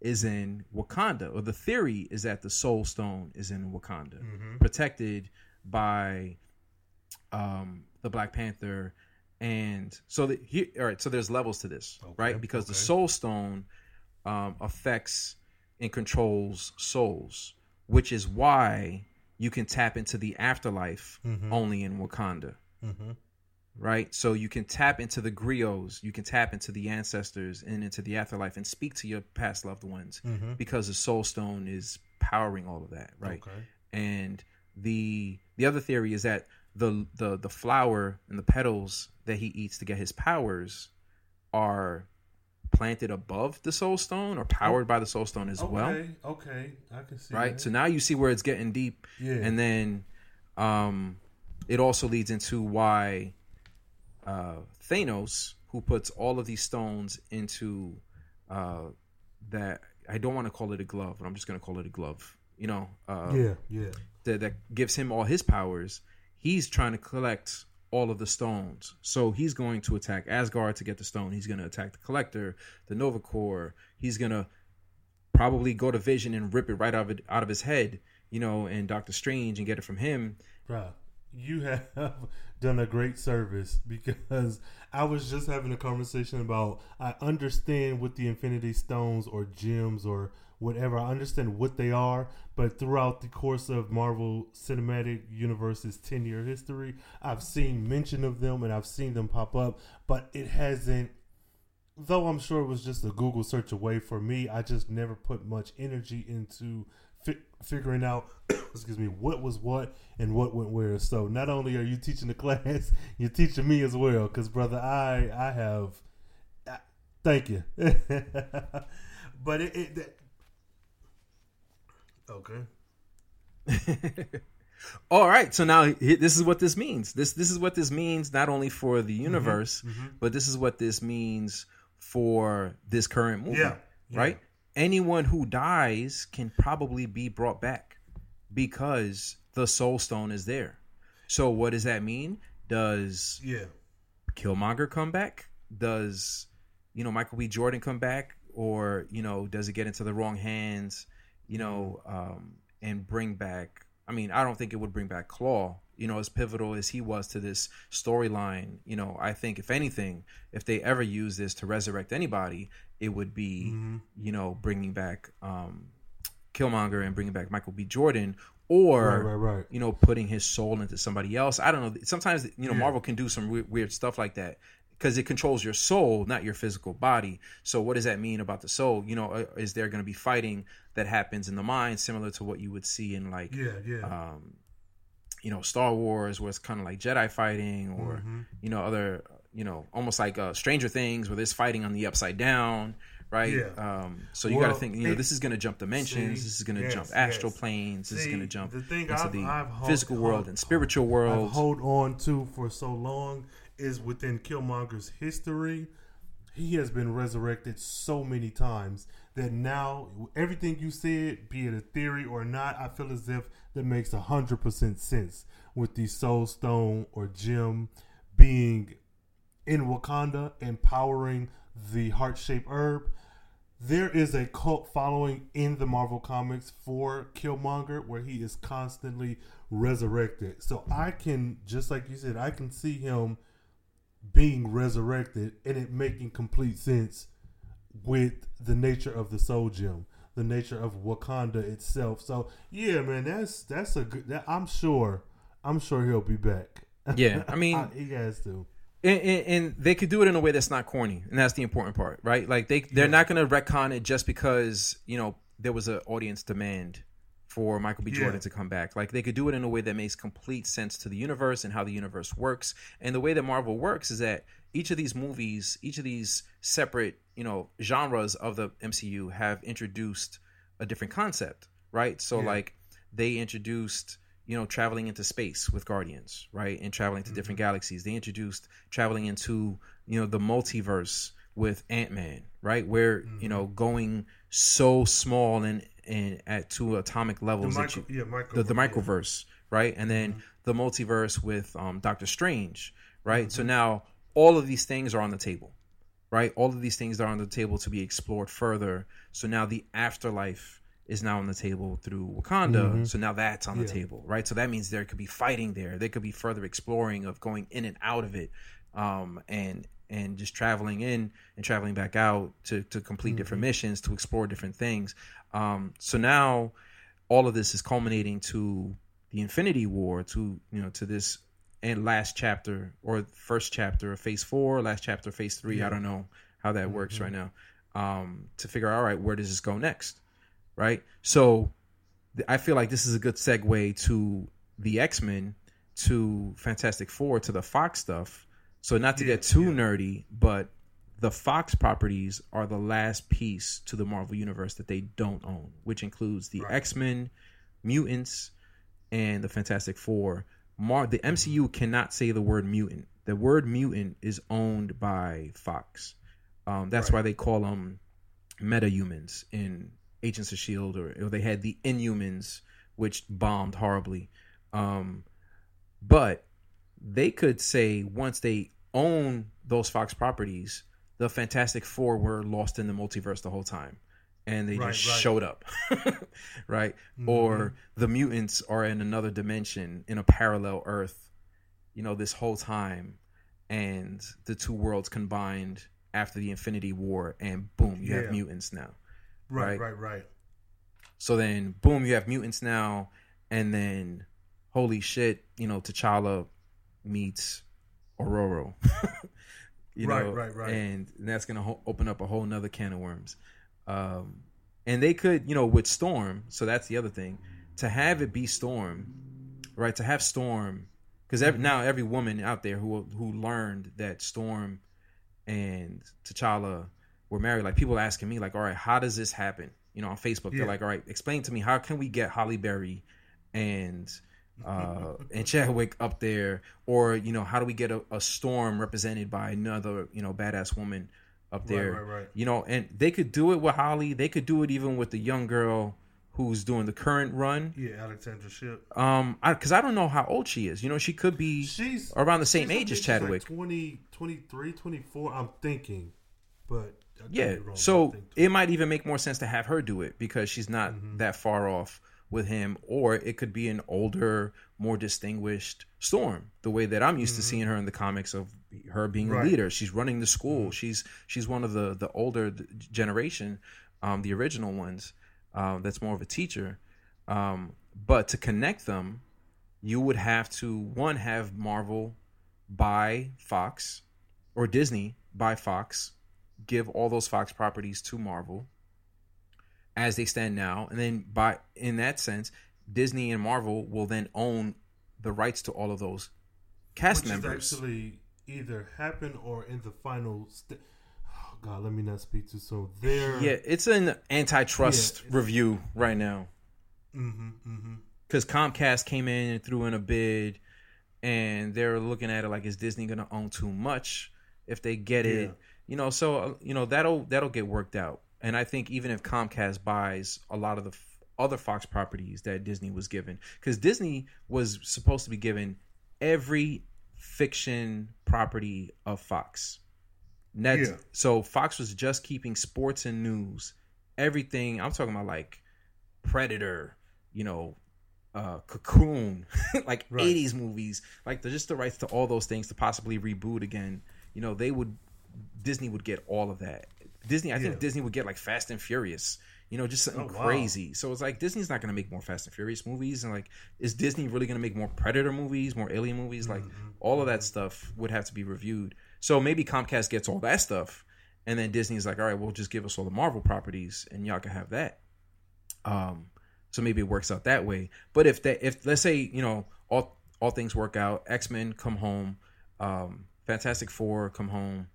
is in Wakanda, or the theory is that the Soul Stone is in Wakanda, protected by the Black Panther. And so so there's levels to this, right? Because the Soul Stone affects and controls souls, which is why you can tap into the afterlife only in Wakanda, right? So you can tap into the griots, you can tap into the ancestors and into the afterlife and speak to your past loved ones, because the Soul Stone is powering all of that, right? And the other theory is that the flower and the petals that he eats to get his powers are planted above the Soul Stone, or powered by the Soul Stone as well. Okay, I can see. Right, that. So now you see where it's getting deep, and then it also leads into why Thanos, who puts all of these stones into that, I don't want to call it a glove, but I'm just going to call it a glove. That gives him all his powers. He's trying to collect all of the stones. So he's going to attack Asgard to get the stone. He's going to attack the Collector, the Nova Corps. He's going to probably go to Vision and rip it right out of his head, and Doctor Strange, and get it from him. Bruh, you have done a great service, because I was just having a conversation about, I understand what the Infinity Stones or gems or whatever, I understand what they are, but throughout the course of Marvel Cinematic Universe's 10-year history, I've seen mention of them and I've seen them pop up, but it hasn't though I'm sure it was just a Google search away for me, I just never put much energy into figuring out, excuse me, what was what and what went where. So not only are you teaching the class, you're teaching me as well. Because, brother, I have, thank you. But okay. All right. So now this is what this means. This is what this means, not only for the universe, mm-hmm. but this is what this means for this current movie, yeah. right? Anyone who dies can probably be brought back because the Soul Stone is there. So what does that mean? Does Killmonger come back? Does, Michael B. Jordan come back? Or, does it get into the wrong hands, and bring back? I mean, I don't think it would bring back Claw, as pivotal as he was to this storyline. I think if anything, if they ever use this to resurrect anybody, it would be, mm-hmm. Bringing back Killmonger and bringing back Michael B. Jordan or, right. Putting his soul into somebody else. I don't know. Sometimes, Marvel can do some weird stuff like that because it controls your soul, not your physical body. So what does that mean about the soul? Is there going to be fighting that happens in the mind, similar to what you would see in Star Wars, where it's kind of like Jedi fighting or, mm-hmm. Other, almost like Stranger Things where there's fighting on the upside down. Right. Yeah. So you got to think, this is going to jump dimensions. This is going to jump astral planes. This is going to jump into the physical world and spiritual world. I've hold on to for so long is within Killmonger's history. He has been resurrected so many times that now everything you said, be it a theory or not, I feel as if that makes 100% sense with the Soul Stone or gem being in Wakanda, empowering the heart-shaped herb. There is a cult following in the Marvel Comics for Killmonger where he is constantly resurrected. So I can, just like you said, I can see him being resurrected and it making complete sense with the nature of the Soul Gem, the nature of Wakanda itself. So yeah, man, that's a good. I'm sure he'll be back. Yeah, I mean, he has to. And they could do it in a way that's not corny, and that's the important part, right? Like they're not going to retcon it just because there was an audience demand for Michael B. Jordan to come back. Like they could do it in a way that makes complete sense to the universe and how the universe works. And the way that Marvel works is that each of these movies, each of these separate, genres of the MCU have introduced a different concept, right? So like they introduced, traveling into space with Guardians, right? And traveling to different galaxies. They introduced traveling into, the multiverse with Ant-Man, right? Where, going so small and at two atomic levels, the microverse, right? And then the multiverse with Doctor Strange, right? Mm-hmm. So now all of these things are on the table, right? All of these things are on the table to be explored further. So now the afterlife is now on the table through Wakanda. Mm-hmm. So now that's on the table, right? So that means there could be fighting there. There could be further exploring of going in and out of it, and just traveling in and traveling back out to complete different missions, to explore different things. So now all of this is culminating to the Infinity War, to to this and last chapter or first chapter of Phase 4, last chapter of Phase 3. I don't know how that works right now, to figure out, all right, where does this go next, right? So I feel like this is a good segue to the X-Men, to Fantastic Four, to the Fox stuff. So not to get too nerdy, but the Fox properties are the last piece to the Marvel Universe that they don't own, which includes the X-Men, mutants, and the Fantastic Four. The MCU cannot say the word mutant. The word mutant is owned by Fox. That's why they call them metahumans in Agents of S.H.I.E.L.D., or they had the Inhumans, which bombed horribly. But they could say, once they own those Fox properties, the Fantastic Four were lost in the multiverse the whole time, and they just showed up, right? Mm-hmm. Or the mutants are in another dimension, in a parallel Earth, this whole time, and the two worlds combined after the Infinity War, and boom, you have mutants now. Right. So then, boom, you have mutants now, and then, holy shit, T'Challa meets Ororo. You know, right. And that's going to open up a whole nother can of worms. And they could, you know, with Storm, so that's the other thing, to have it be Storm, right? To have Storm, because now every woman out there who learned that Storm and T'Challa were married, like people are asking me, like, all right, how does this happen? You know, on Facebook, they're like, all right, explain to me, how can we get Halle Berry and Chadwick up there, or you know, how do we get a Storm represented by another, you know, badass woman up there? Right. You know, and they could do it with Holly. They could do it even with the young girl who's doing the current run. Yeah, Alexandra Shipp. Because I don't know how old she is. You know, she could be around the same age as Chadwick. Like 20, 23, 24, I'm thinking, but yeah. Wrong, so it might even make more sense to have her do it because she's not that far off with him, or it could be an older, more distinguished Storm, the way that I'm used to seeing her in the comics of her being a leader. She's running the school. She's one of the older generation, the original ones, that's more of a teacher. But to connect them, you would have to, one, have Marvel buy Fox, or Disney buy Fox, give all those Fox properties to Marvel as they stand now, and then by in that sense, Disney and Marvel will then own the rights to all of those cast members. Which is actually either happened or in the final. Oh God, let me not speak too soon. There, yeah, it's an antitrust review right now. Because Comcast came in and threw in a bid, and they're looking at it like, is Disney going to own too much if they get it? You know, so you know that'll get worked out. And I think even if Comcast buys a lot of the other Fox properties that Disney was given, because Disney was supposed to be given every fiction property of Fox. So Fox was just keeping sports and news, everything. I'm talking about like Predator, you know, Cocoon, like 80s movies, like just the rights to all those things to possibly reboot again. You know, Disney would get all of that. I think Disney would get like Fast and Furious, you know, just something crazy. So it's like Disney's not going to make more Fast and Furious movies, and like, is Disney really going to make more Predator movies, more Alien movies? Like all of that stuff would have to be reviewed. So maybe Comcast gets all that stuff, and then Disney's like, all right, well, just give us all the Marvel properties, and y'all can have that. So maybe it works out that way. But if let's say, you know, all things work out, X-Men come home, Fantastic Four come home,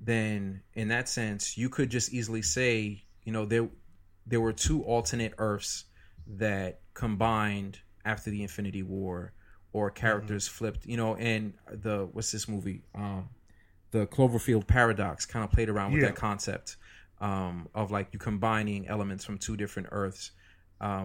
then in that sense, you could just easily say, you know, there were two alternate Earths that combined after the Infinity War, or characters flipped, you know, and what's this movie? The Cloverfield Paradox kind of played around with that concept of like you combining elements from two different Earths. You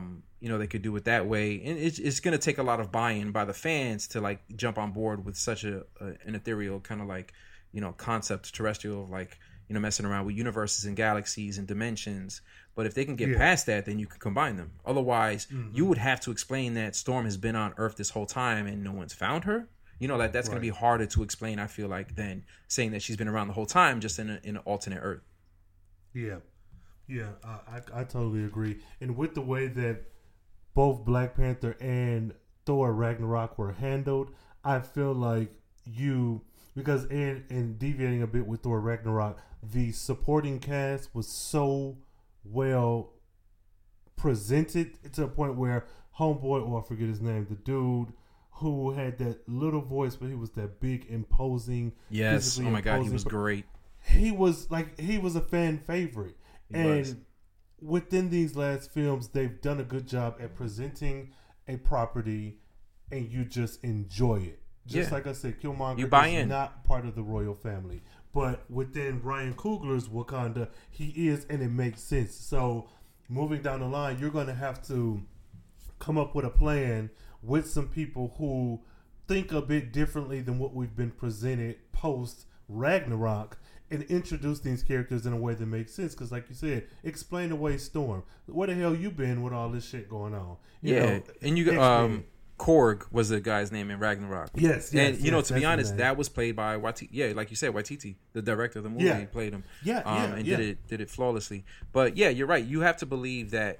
know, they could do it that way. And it's going to take a lot of buy-in by the fans to like jump on board with such an ethereal kind of like, you know, concept terrestrial of like, you know, messing around with universes and galaxies and dimensions. But if they can get past that, then you can combine them. Otherwise, you would have to explain that Storm has been on Earth this whole time and no one's found her. You know, that's going to be harder to explain, I feel like, than saying that she's been around the whole time just in an alternate Earth. Yeah, I totally agree. And with the way that both Black Panther and Thor Ragnarok were handled, I feel like because in deviating a bit with Thor Ragnarok, the supporting cast was so well presented to a point where Homeboy, I forget his name, the dude who had that little voice, but he was that big, imposing. Yes, oh my God, he was great. He was a fan favorite. And within these last films, they've done a good job at presenting a property and you just enjoy it. Just like I said, Killmonger is not part of the royal family. But within Ryan Coogler's Wakanda, he is, and it makes sense. So moving down the line, you're going to have to come up with a plan with some people who think a bit differently than what we've been presented post-Ragnarok, and introduce these characters in a way that makes sense. Because like you said, explain away Storm. Where the hell you been with all this shit going on? You know, and you... Korg was the guy's name in Ragnarok. Yes, to be honest, that was played by Waititi. Yeah, like you said, Waititi, the director of the movie, played him. Did it flawlessly. But yeah, you're right. You have to believe that.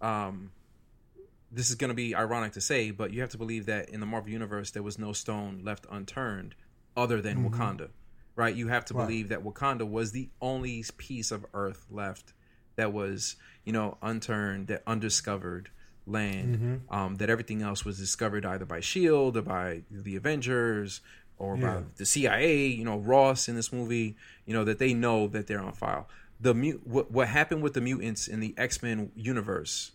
This is going to be ironic to say, but you have to believe that in the Marvel Universe, there was no stone left unturned other than Wakanda, right? You have to believe that Wakanda was the only piece of Earth left that was, you know, unturned, that undiscovered land, that everything else was discovered either by S.H.I.E.L.D. or by the Avengers or by the CIA, you know, Ross in this movie, you know, that they know that they're on file. The what happened with the mutants in the X-Men universe,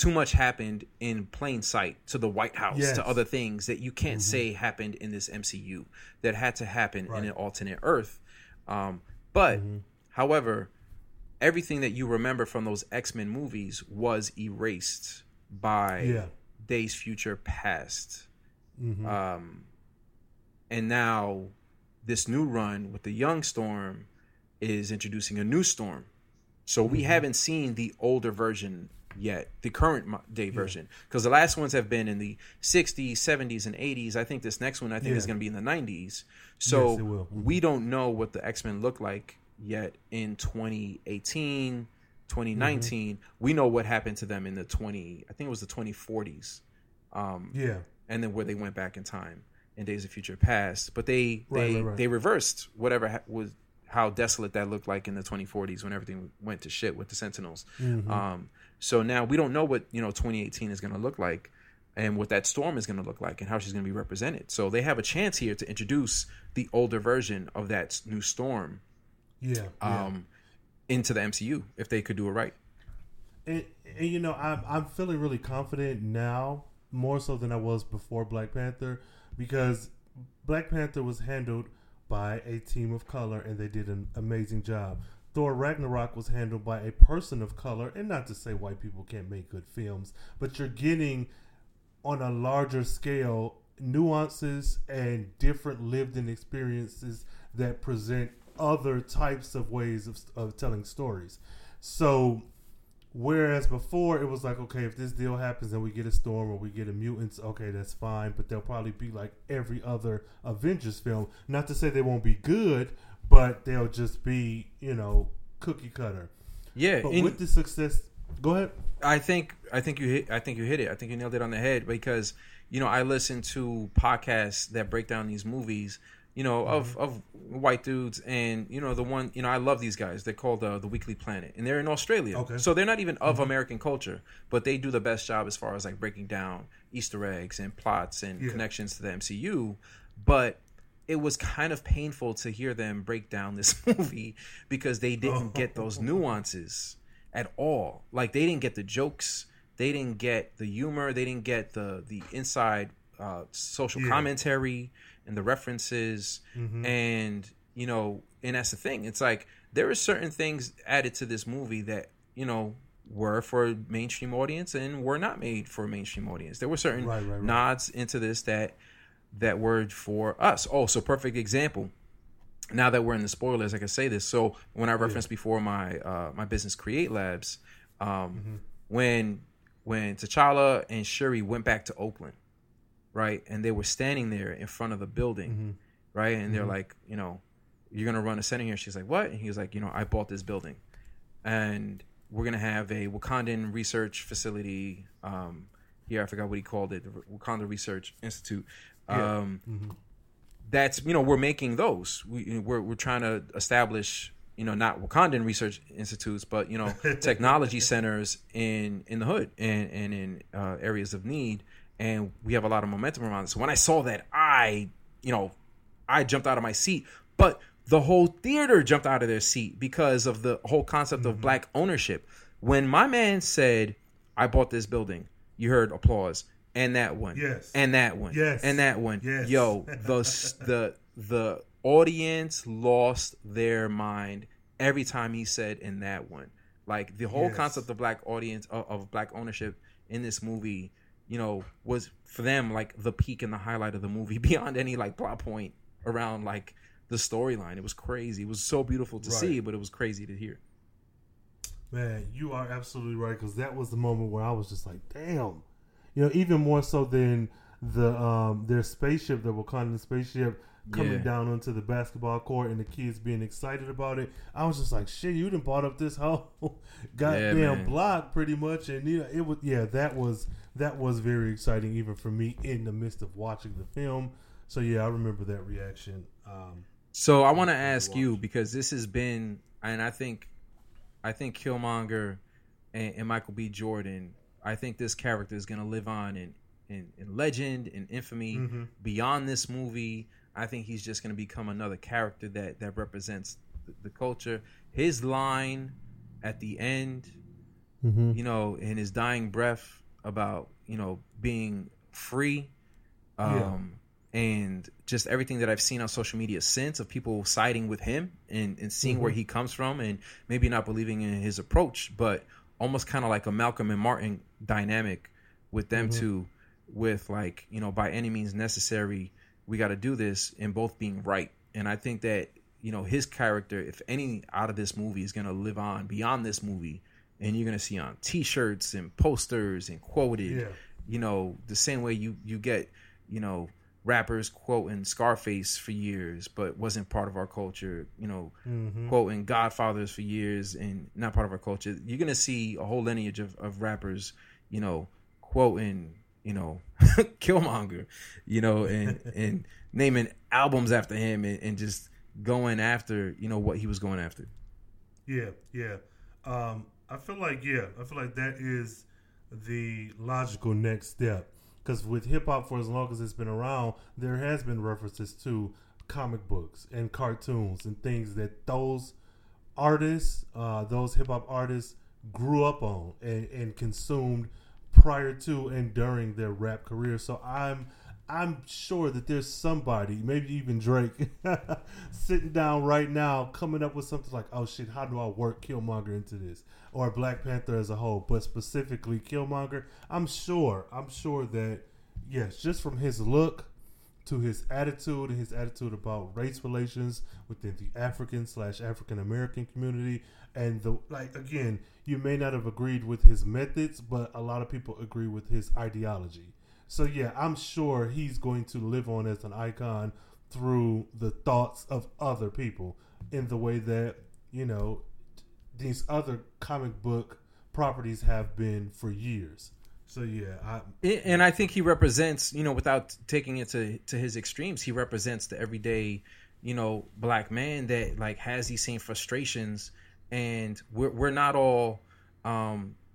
too much happened in plain sight to the White House, to other things that you can't say happened in this MCU that had to happen in an alternate Earth. But, however, everything that you remember from those X-Men movies was erased by Days Future Past. And now this new run with the Young Storm is introducing a new Storm. So we haven't seen the older version yet, the current day version, because the last ones have been in the 60s, 70s, and 80s. I think this next one, I think, is going to be in the 90s. So we don't know what the X-Men look like yet in 2018, 2019. We know what happened to them in the 2040s. And then where they went back in time in Days of Future Past, but they reversed whatever was how desolate that looked like in the 2040s when everything went to shit with the Sentinels. So now we don't know what, you know, 2018 is going to look like and what that Storm is going to look like and how she's going to be represented. So they have a chance here to introduce the older version of that new Storm into the MCU if they could do it right. And you know, I'm feeling really confident now, more so than I was before Black Panther, because Black Panther was handled by a team of color and they did an amazing job. Thor Ragnarok was handled by a person of color, and not to say white people can't make good films, but you're getting on a larger scale nuances and different lived-in experiences that present other types of ways of telling stories. So whereas before it was like, okay, if this deal happens and we get a Storm or we get a mutants, okay, that's fine. But they'll probably be like every other Avengers film. Not to say they won't be good, but they'll just be, you know, cookie cutter. Yeah. But with the success, go ahead. I think you hit it. I think you nailed it on the head, because, you know, I listen to podcasts that break down these movies, you know, of white dudes, and, you know, the one, you know, I love these guys. They're called the Weekly Planet, and they're in Australia. Okay. So they're not even of American culture, but they do the best job as far as like breaking down Easter eggs and plots and connections to the MCU. But it was kind of painful to hear them break down this movie because they didn't get those nuances at all. Like, they didn't get the jokes. They didn't get the humor. They didn't get the inside social commentary and the references, and, you know, and that's the thing. It's like there are certain things added to this movie that, you know, were for a mainstream audience and were not made for a mainstream audience. There were certain nods into this that were for us. Oh, so perfect example. Now that we're in the spoilers, I can say this. So when I referenced before my business Create Labs, when T'Challa and Shuri went back to Oakland, right, and they were standing there in front of the building, right, and they're like, you know, you're gonna run a center here. She's like, what? And he was like, you know, I bought this building, and we're gonna have a Wakandan research facility. I forgot what he called it, the Wakanda Research Institute. That's, you know, we're making those. We're trying to establish, you know, not Wakandan research institutes, but, you know, technology centers in the hood and in areas of need. And we have a lot of momentum around this. So when I saw that, I jumped out of my seat, but the whole theater jumped out of their seat because of the whole concept of black ownership. When my man said, I bought this building, you heard applause. And that one. Yes. And that one. Yes. And that one. Yes. Yo, the audience lost their mind every time he said, and that one. Like, the whole concept of black audience, of black ownership in this movie, you know, was for them like the peak and the highlight of the movie beyond any like plot point around like the storyline. It was crazy. It was so beautiful to see, but it was crazy to hear. Man, you are absolutely right, because that was the moment where I was just like, damn. You know, even more so than the their spaceship, the Wakandan spaceship coming down onto the basketball court and the kids being excited about it. I was just like, shit, you done bought up this whole goddamn block pretty much. And, you know, it was, that was very exciting even for me in the midst of watching the film. So yeah, I remember that reaction. So I want to ask you, because this has been, and I think Killmonger and Michael B. Jordan, I think this character is going to live on in legend and infamy beyond this movie. I think he's just going to become another character that represents the culture. His line at the end, you know, in his dying breath about, you know, being free, and just everything that I've seen on social media since of people siding with him and seeing where he comes from and maybe not believing in his approach, but almost kind of like a Malcolm and Martin dynamic with them two, with like, you know, by any means necessary, we got to do this, and both being right. And I think that, you know, his character, if any, out of this movie is going to live on beyond this movie, and you're going to see on T-shirts and posters and quoted, you know, the same way you get, you know, rappers quoting Scarface for years, but wasn't part of our culture, you know, quoting Godfathers for years and not part of our culture. You're going to see a whole lineage of rappers, you know, quoting, you know, Killmonger, you know, and naming albums after him and just going after, you know, what he was going after. Yeah, yeah. I feel like that is the logical next step. Because with hip-hop, for as long as it's been around, there has been references to comic books and cartoons and things that those artists, those hip-hop artists grew up on and consumed prior to and during their rap career. So I'm sure that there's somebody, maybe even Drake, sitting down right now coming up with something like, oh, shit, how do I work Killmonger into this? Or Black Panther as a whole, but specifically Killmonger. I'm sure that, yes, just from his look to his attitude and his attitude about race relations within the African/African-American community. And, again, you may not have agreed with his methods, but a lot of people agree with his ideology. So, yeah, I'm sure he's going to live on as an icon through the thoughts of other people in the way that, you know, these other comic book properties have been for years. So, yeah. And I think he represents, you know, without taking it to his extremes, he represents the everyday, you know, black man that, like, has these same frustrations. And we're not all...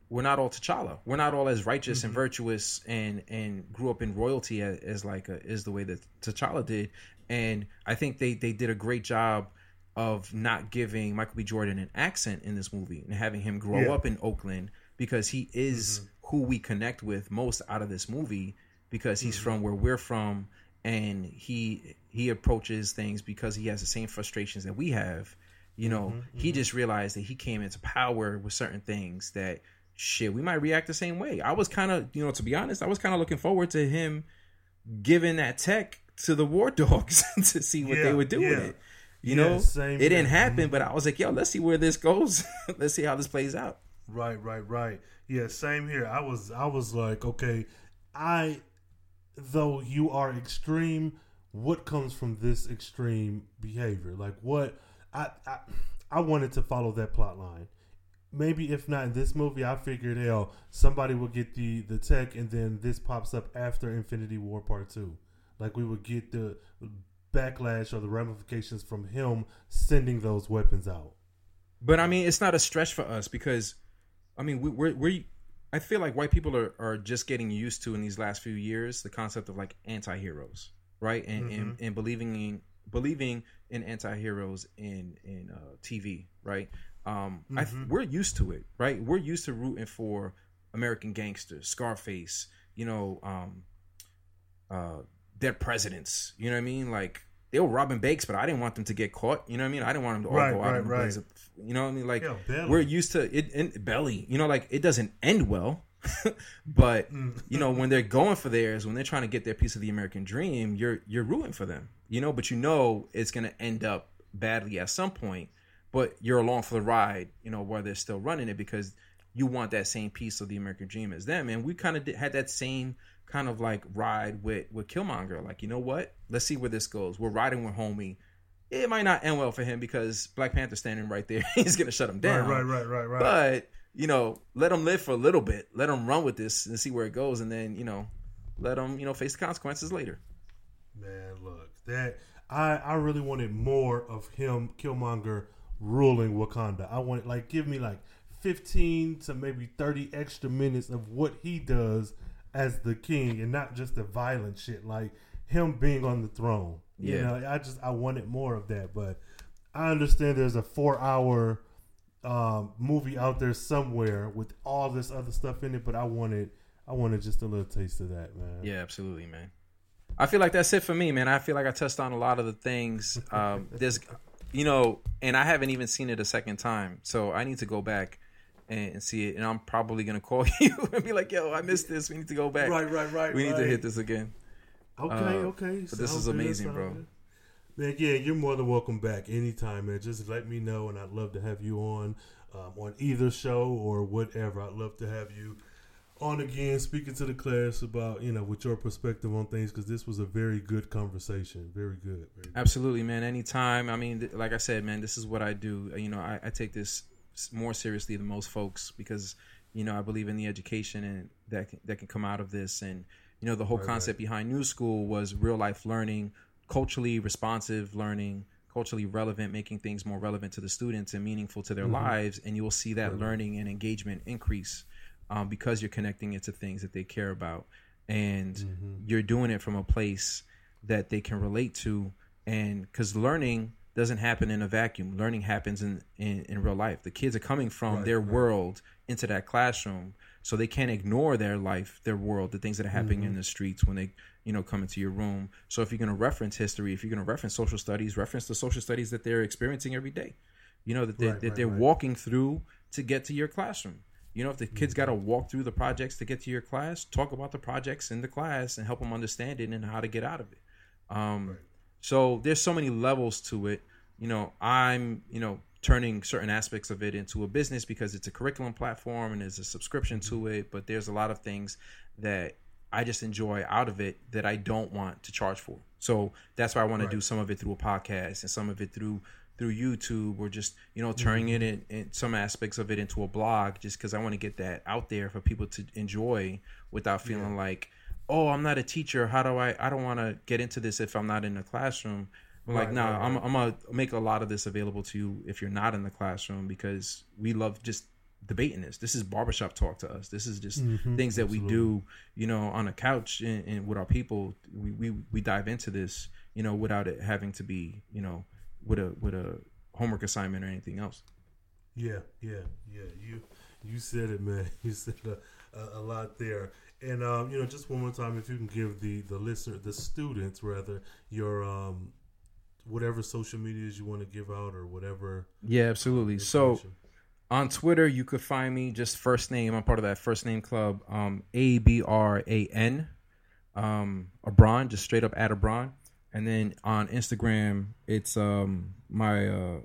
We're not all T'Challa. We're not all as righteous and virtuous and grew up in royalty as the way that T'Challa did. And I think they did a great job of not giving Michael B. Jordan an accent in this movie and having him grow up in Oakland, because he is who we connect with most out of this movie, because he's from where we're from, and he approaches things because he has the same frustrations that we have. You know, he just realized that he came into power with certain things that, shit, we might react the same way. I was kind of, you know, to be honest, I was kind of looking forward to him giving that tech to the war dogs to see what they would do with it. You know, it didn't happen, but I was like, yo, let's see where this goes. Let's see how this plays out. Right. Yeah, same here. I was like, okay, though you are extreme, what comes from this extreme behavior? Like, what? I wanted to follow that plot line. Maybe if not in this movie, I figured, hell, somebody will get the tech, and then this pops up after Infinity War Part 2. Like, we would get the backlash or the ramifications from him sending those weapons out. But, I mean, it's not a stretch for us because, I mean, I feel like white people are just getting used to, in these last few years, the concept of, like, anti-heroes, right? And, and believing in anti-heroes in TV, right? We're used to it, right? We're used to rooting for American gangsters, Scarface, you know, dead presidents. You know what I mean? Like, they were robbing banks, but I didn't want them to get caught. You know what I mean? I didn't want them to all go out. Right. You know what I mean? Like, yeah, we're used to it. And Belly, you know, like, it doesn't end well. But you know, when they're going for theirs, when they're trying to get their piece of the American dream, you're rooting for them. You know, but you know it's going to end up badly at some point. But you're along for the ride, you know, while they're still running it, because you want that same piece of the American dream as them. And we kind of had that same kind of like ride with Killmonger. Like, you know what? Let's see where this goes. We're riding with homie. It might not end well for him because Black Panther's standing right there. He's going to shut him down. Right. But, you know, let him live for a little bit. Let him run with this and see where it goes. And then, you know, let him, you know, face the consequences later. Man, look, that I really wanted more of him, Killmonger, ruling Wakanda. I wanted, like, give me like 15 to maybe 30 extra minutes of what he does as the king, and not just the violent shit, like him being on the throne. Yeah, you know, I wanted more of that, but I understand there's a 4-hour movie out there somewhere with all this other stuff in it, but I wanted just a little taste of that, man. Yeah, absolutely, man. I feel like that's it for me, man. I feel like I touched on a lot of the things. There's, you know, and I haven't even seen it a second time, so I need to go back and see it. And I'm probably gonna call you and be like, "Yo, I missed this. We need to go back. Right. We need to hit this again." Okay. But this is amazing, bro. Man, yeah, you're more than welcome back anytime, man. Just let me know, and I'd love to have you on either show or whatever. I'd love to have you on again, speaking to the class about, you know, with your perspective on things, because this was a very good conversation. Very good. Very good. Absolutely, man. Anytime. I mean, like I said, man, this is what I do. You know, I take this more seriously than most folks because, you know, I believe in the education and that can come out of this. And, you know, the whole concept behind New School was real life learning, culturally responsive learning, culturally relevant, making things more relevant to the students and meaningful to their lives. And you will see that learning and engagement increase. Because you're connecting it to things that they care about, and you're doing it from a place that they can relate to. And because learning doesn't happen in a vacuum. Learning happens in real life. The kids are coming from their world into that classroom, so they can't ignore their life, their world, the things that are happening in the streets when they, you know, come into your room. So if you're going to reference history, if you're going to reference social studies, reference the social studies that they're experiencing every day, you know, that they're walking through to get to your classroom. You know, if the kids got to walk through the projects to get to your class, talk about the projects in the class and help them understand it and how to get out of it. So there's so many levels to it. You know, I'm, you know, turning certain aspects of it into a business because it's a curriculum platform and there's a subscription to it. But there's a lot of things that I just enjoy out of it that I don't want to charge for. So that's why I want to do some of it through a podcast and some of it through YouTube, or just, you know, turning it in some aspects of it into a blog, just because I want to get that out there for people to enjoy without feeling like, oh, I'm not a teacher. How do I don't want to get into this if I'm not in the classroom. I'm I'm going to make a lot of this available to you if you're not in the classroom, because we love just debating this. This is barbershop talk to us. This is just things that we do, you know, on a couch and with our people. We dive into this, you know, without it having to be, you know, with a homework assignment or anything else. Yeah. You said it, man. You said a lot there. And you know, just one more time, if you can give the listener, the students rather, your whatever social medias you want to give out or whatever. Yeah, absolutely. So on Twitter, you could find me just first name. I'm part of that first name club. ABRAN. Abran, just straight up at Abran. And then on Instagram, it's my, you know,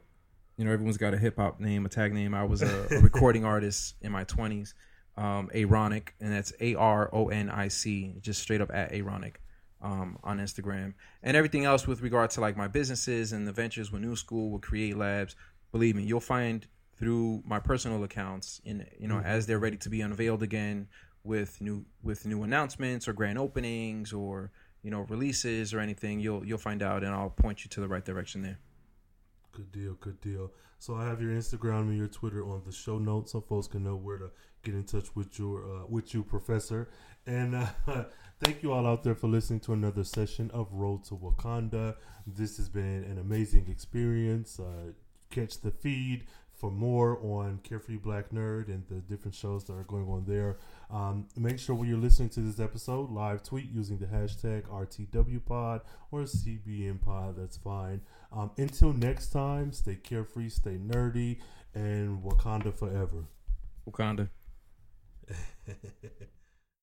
everyone's got a hip hop name, a tag name. I was a recording artist in my 20s, Aronic, and that's ARONIC, just straight up at Aronic on Instagram. And everything else with regard to like my businesses and the ventures with New School, with Create Labs, believe me, you'll find through my personal accounts, in, you know, as they're ready to be unveiled again with new announcements or grand openings or, you know, releases or anything, you'll find out, and I'll point you to the right direction there. Good deal. So I have your Instagram and your Twitter on the show notes, so folks can know where to get in touch with your with you, Professor. And thank you all out there for listening to another session of Road to Wakanda. This has been an amazing experience. Catch the feed for more on Carefree Black Nerd and the different shows that are going on there. Make sure when you're listening to this episode, live tweet using the hashtag RTWPod or CBNPod. That's fine. Until next time, stay carefree, stay nerdy, and Wakanda forever. Wakanda.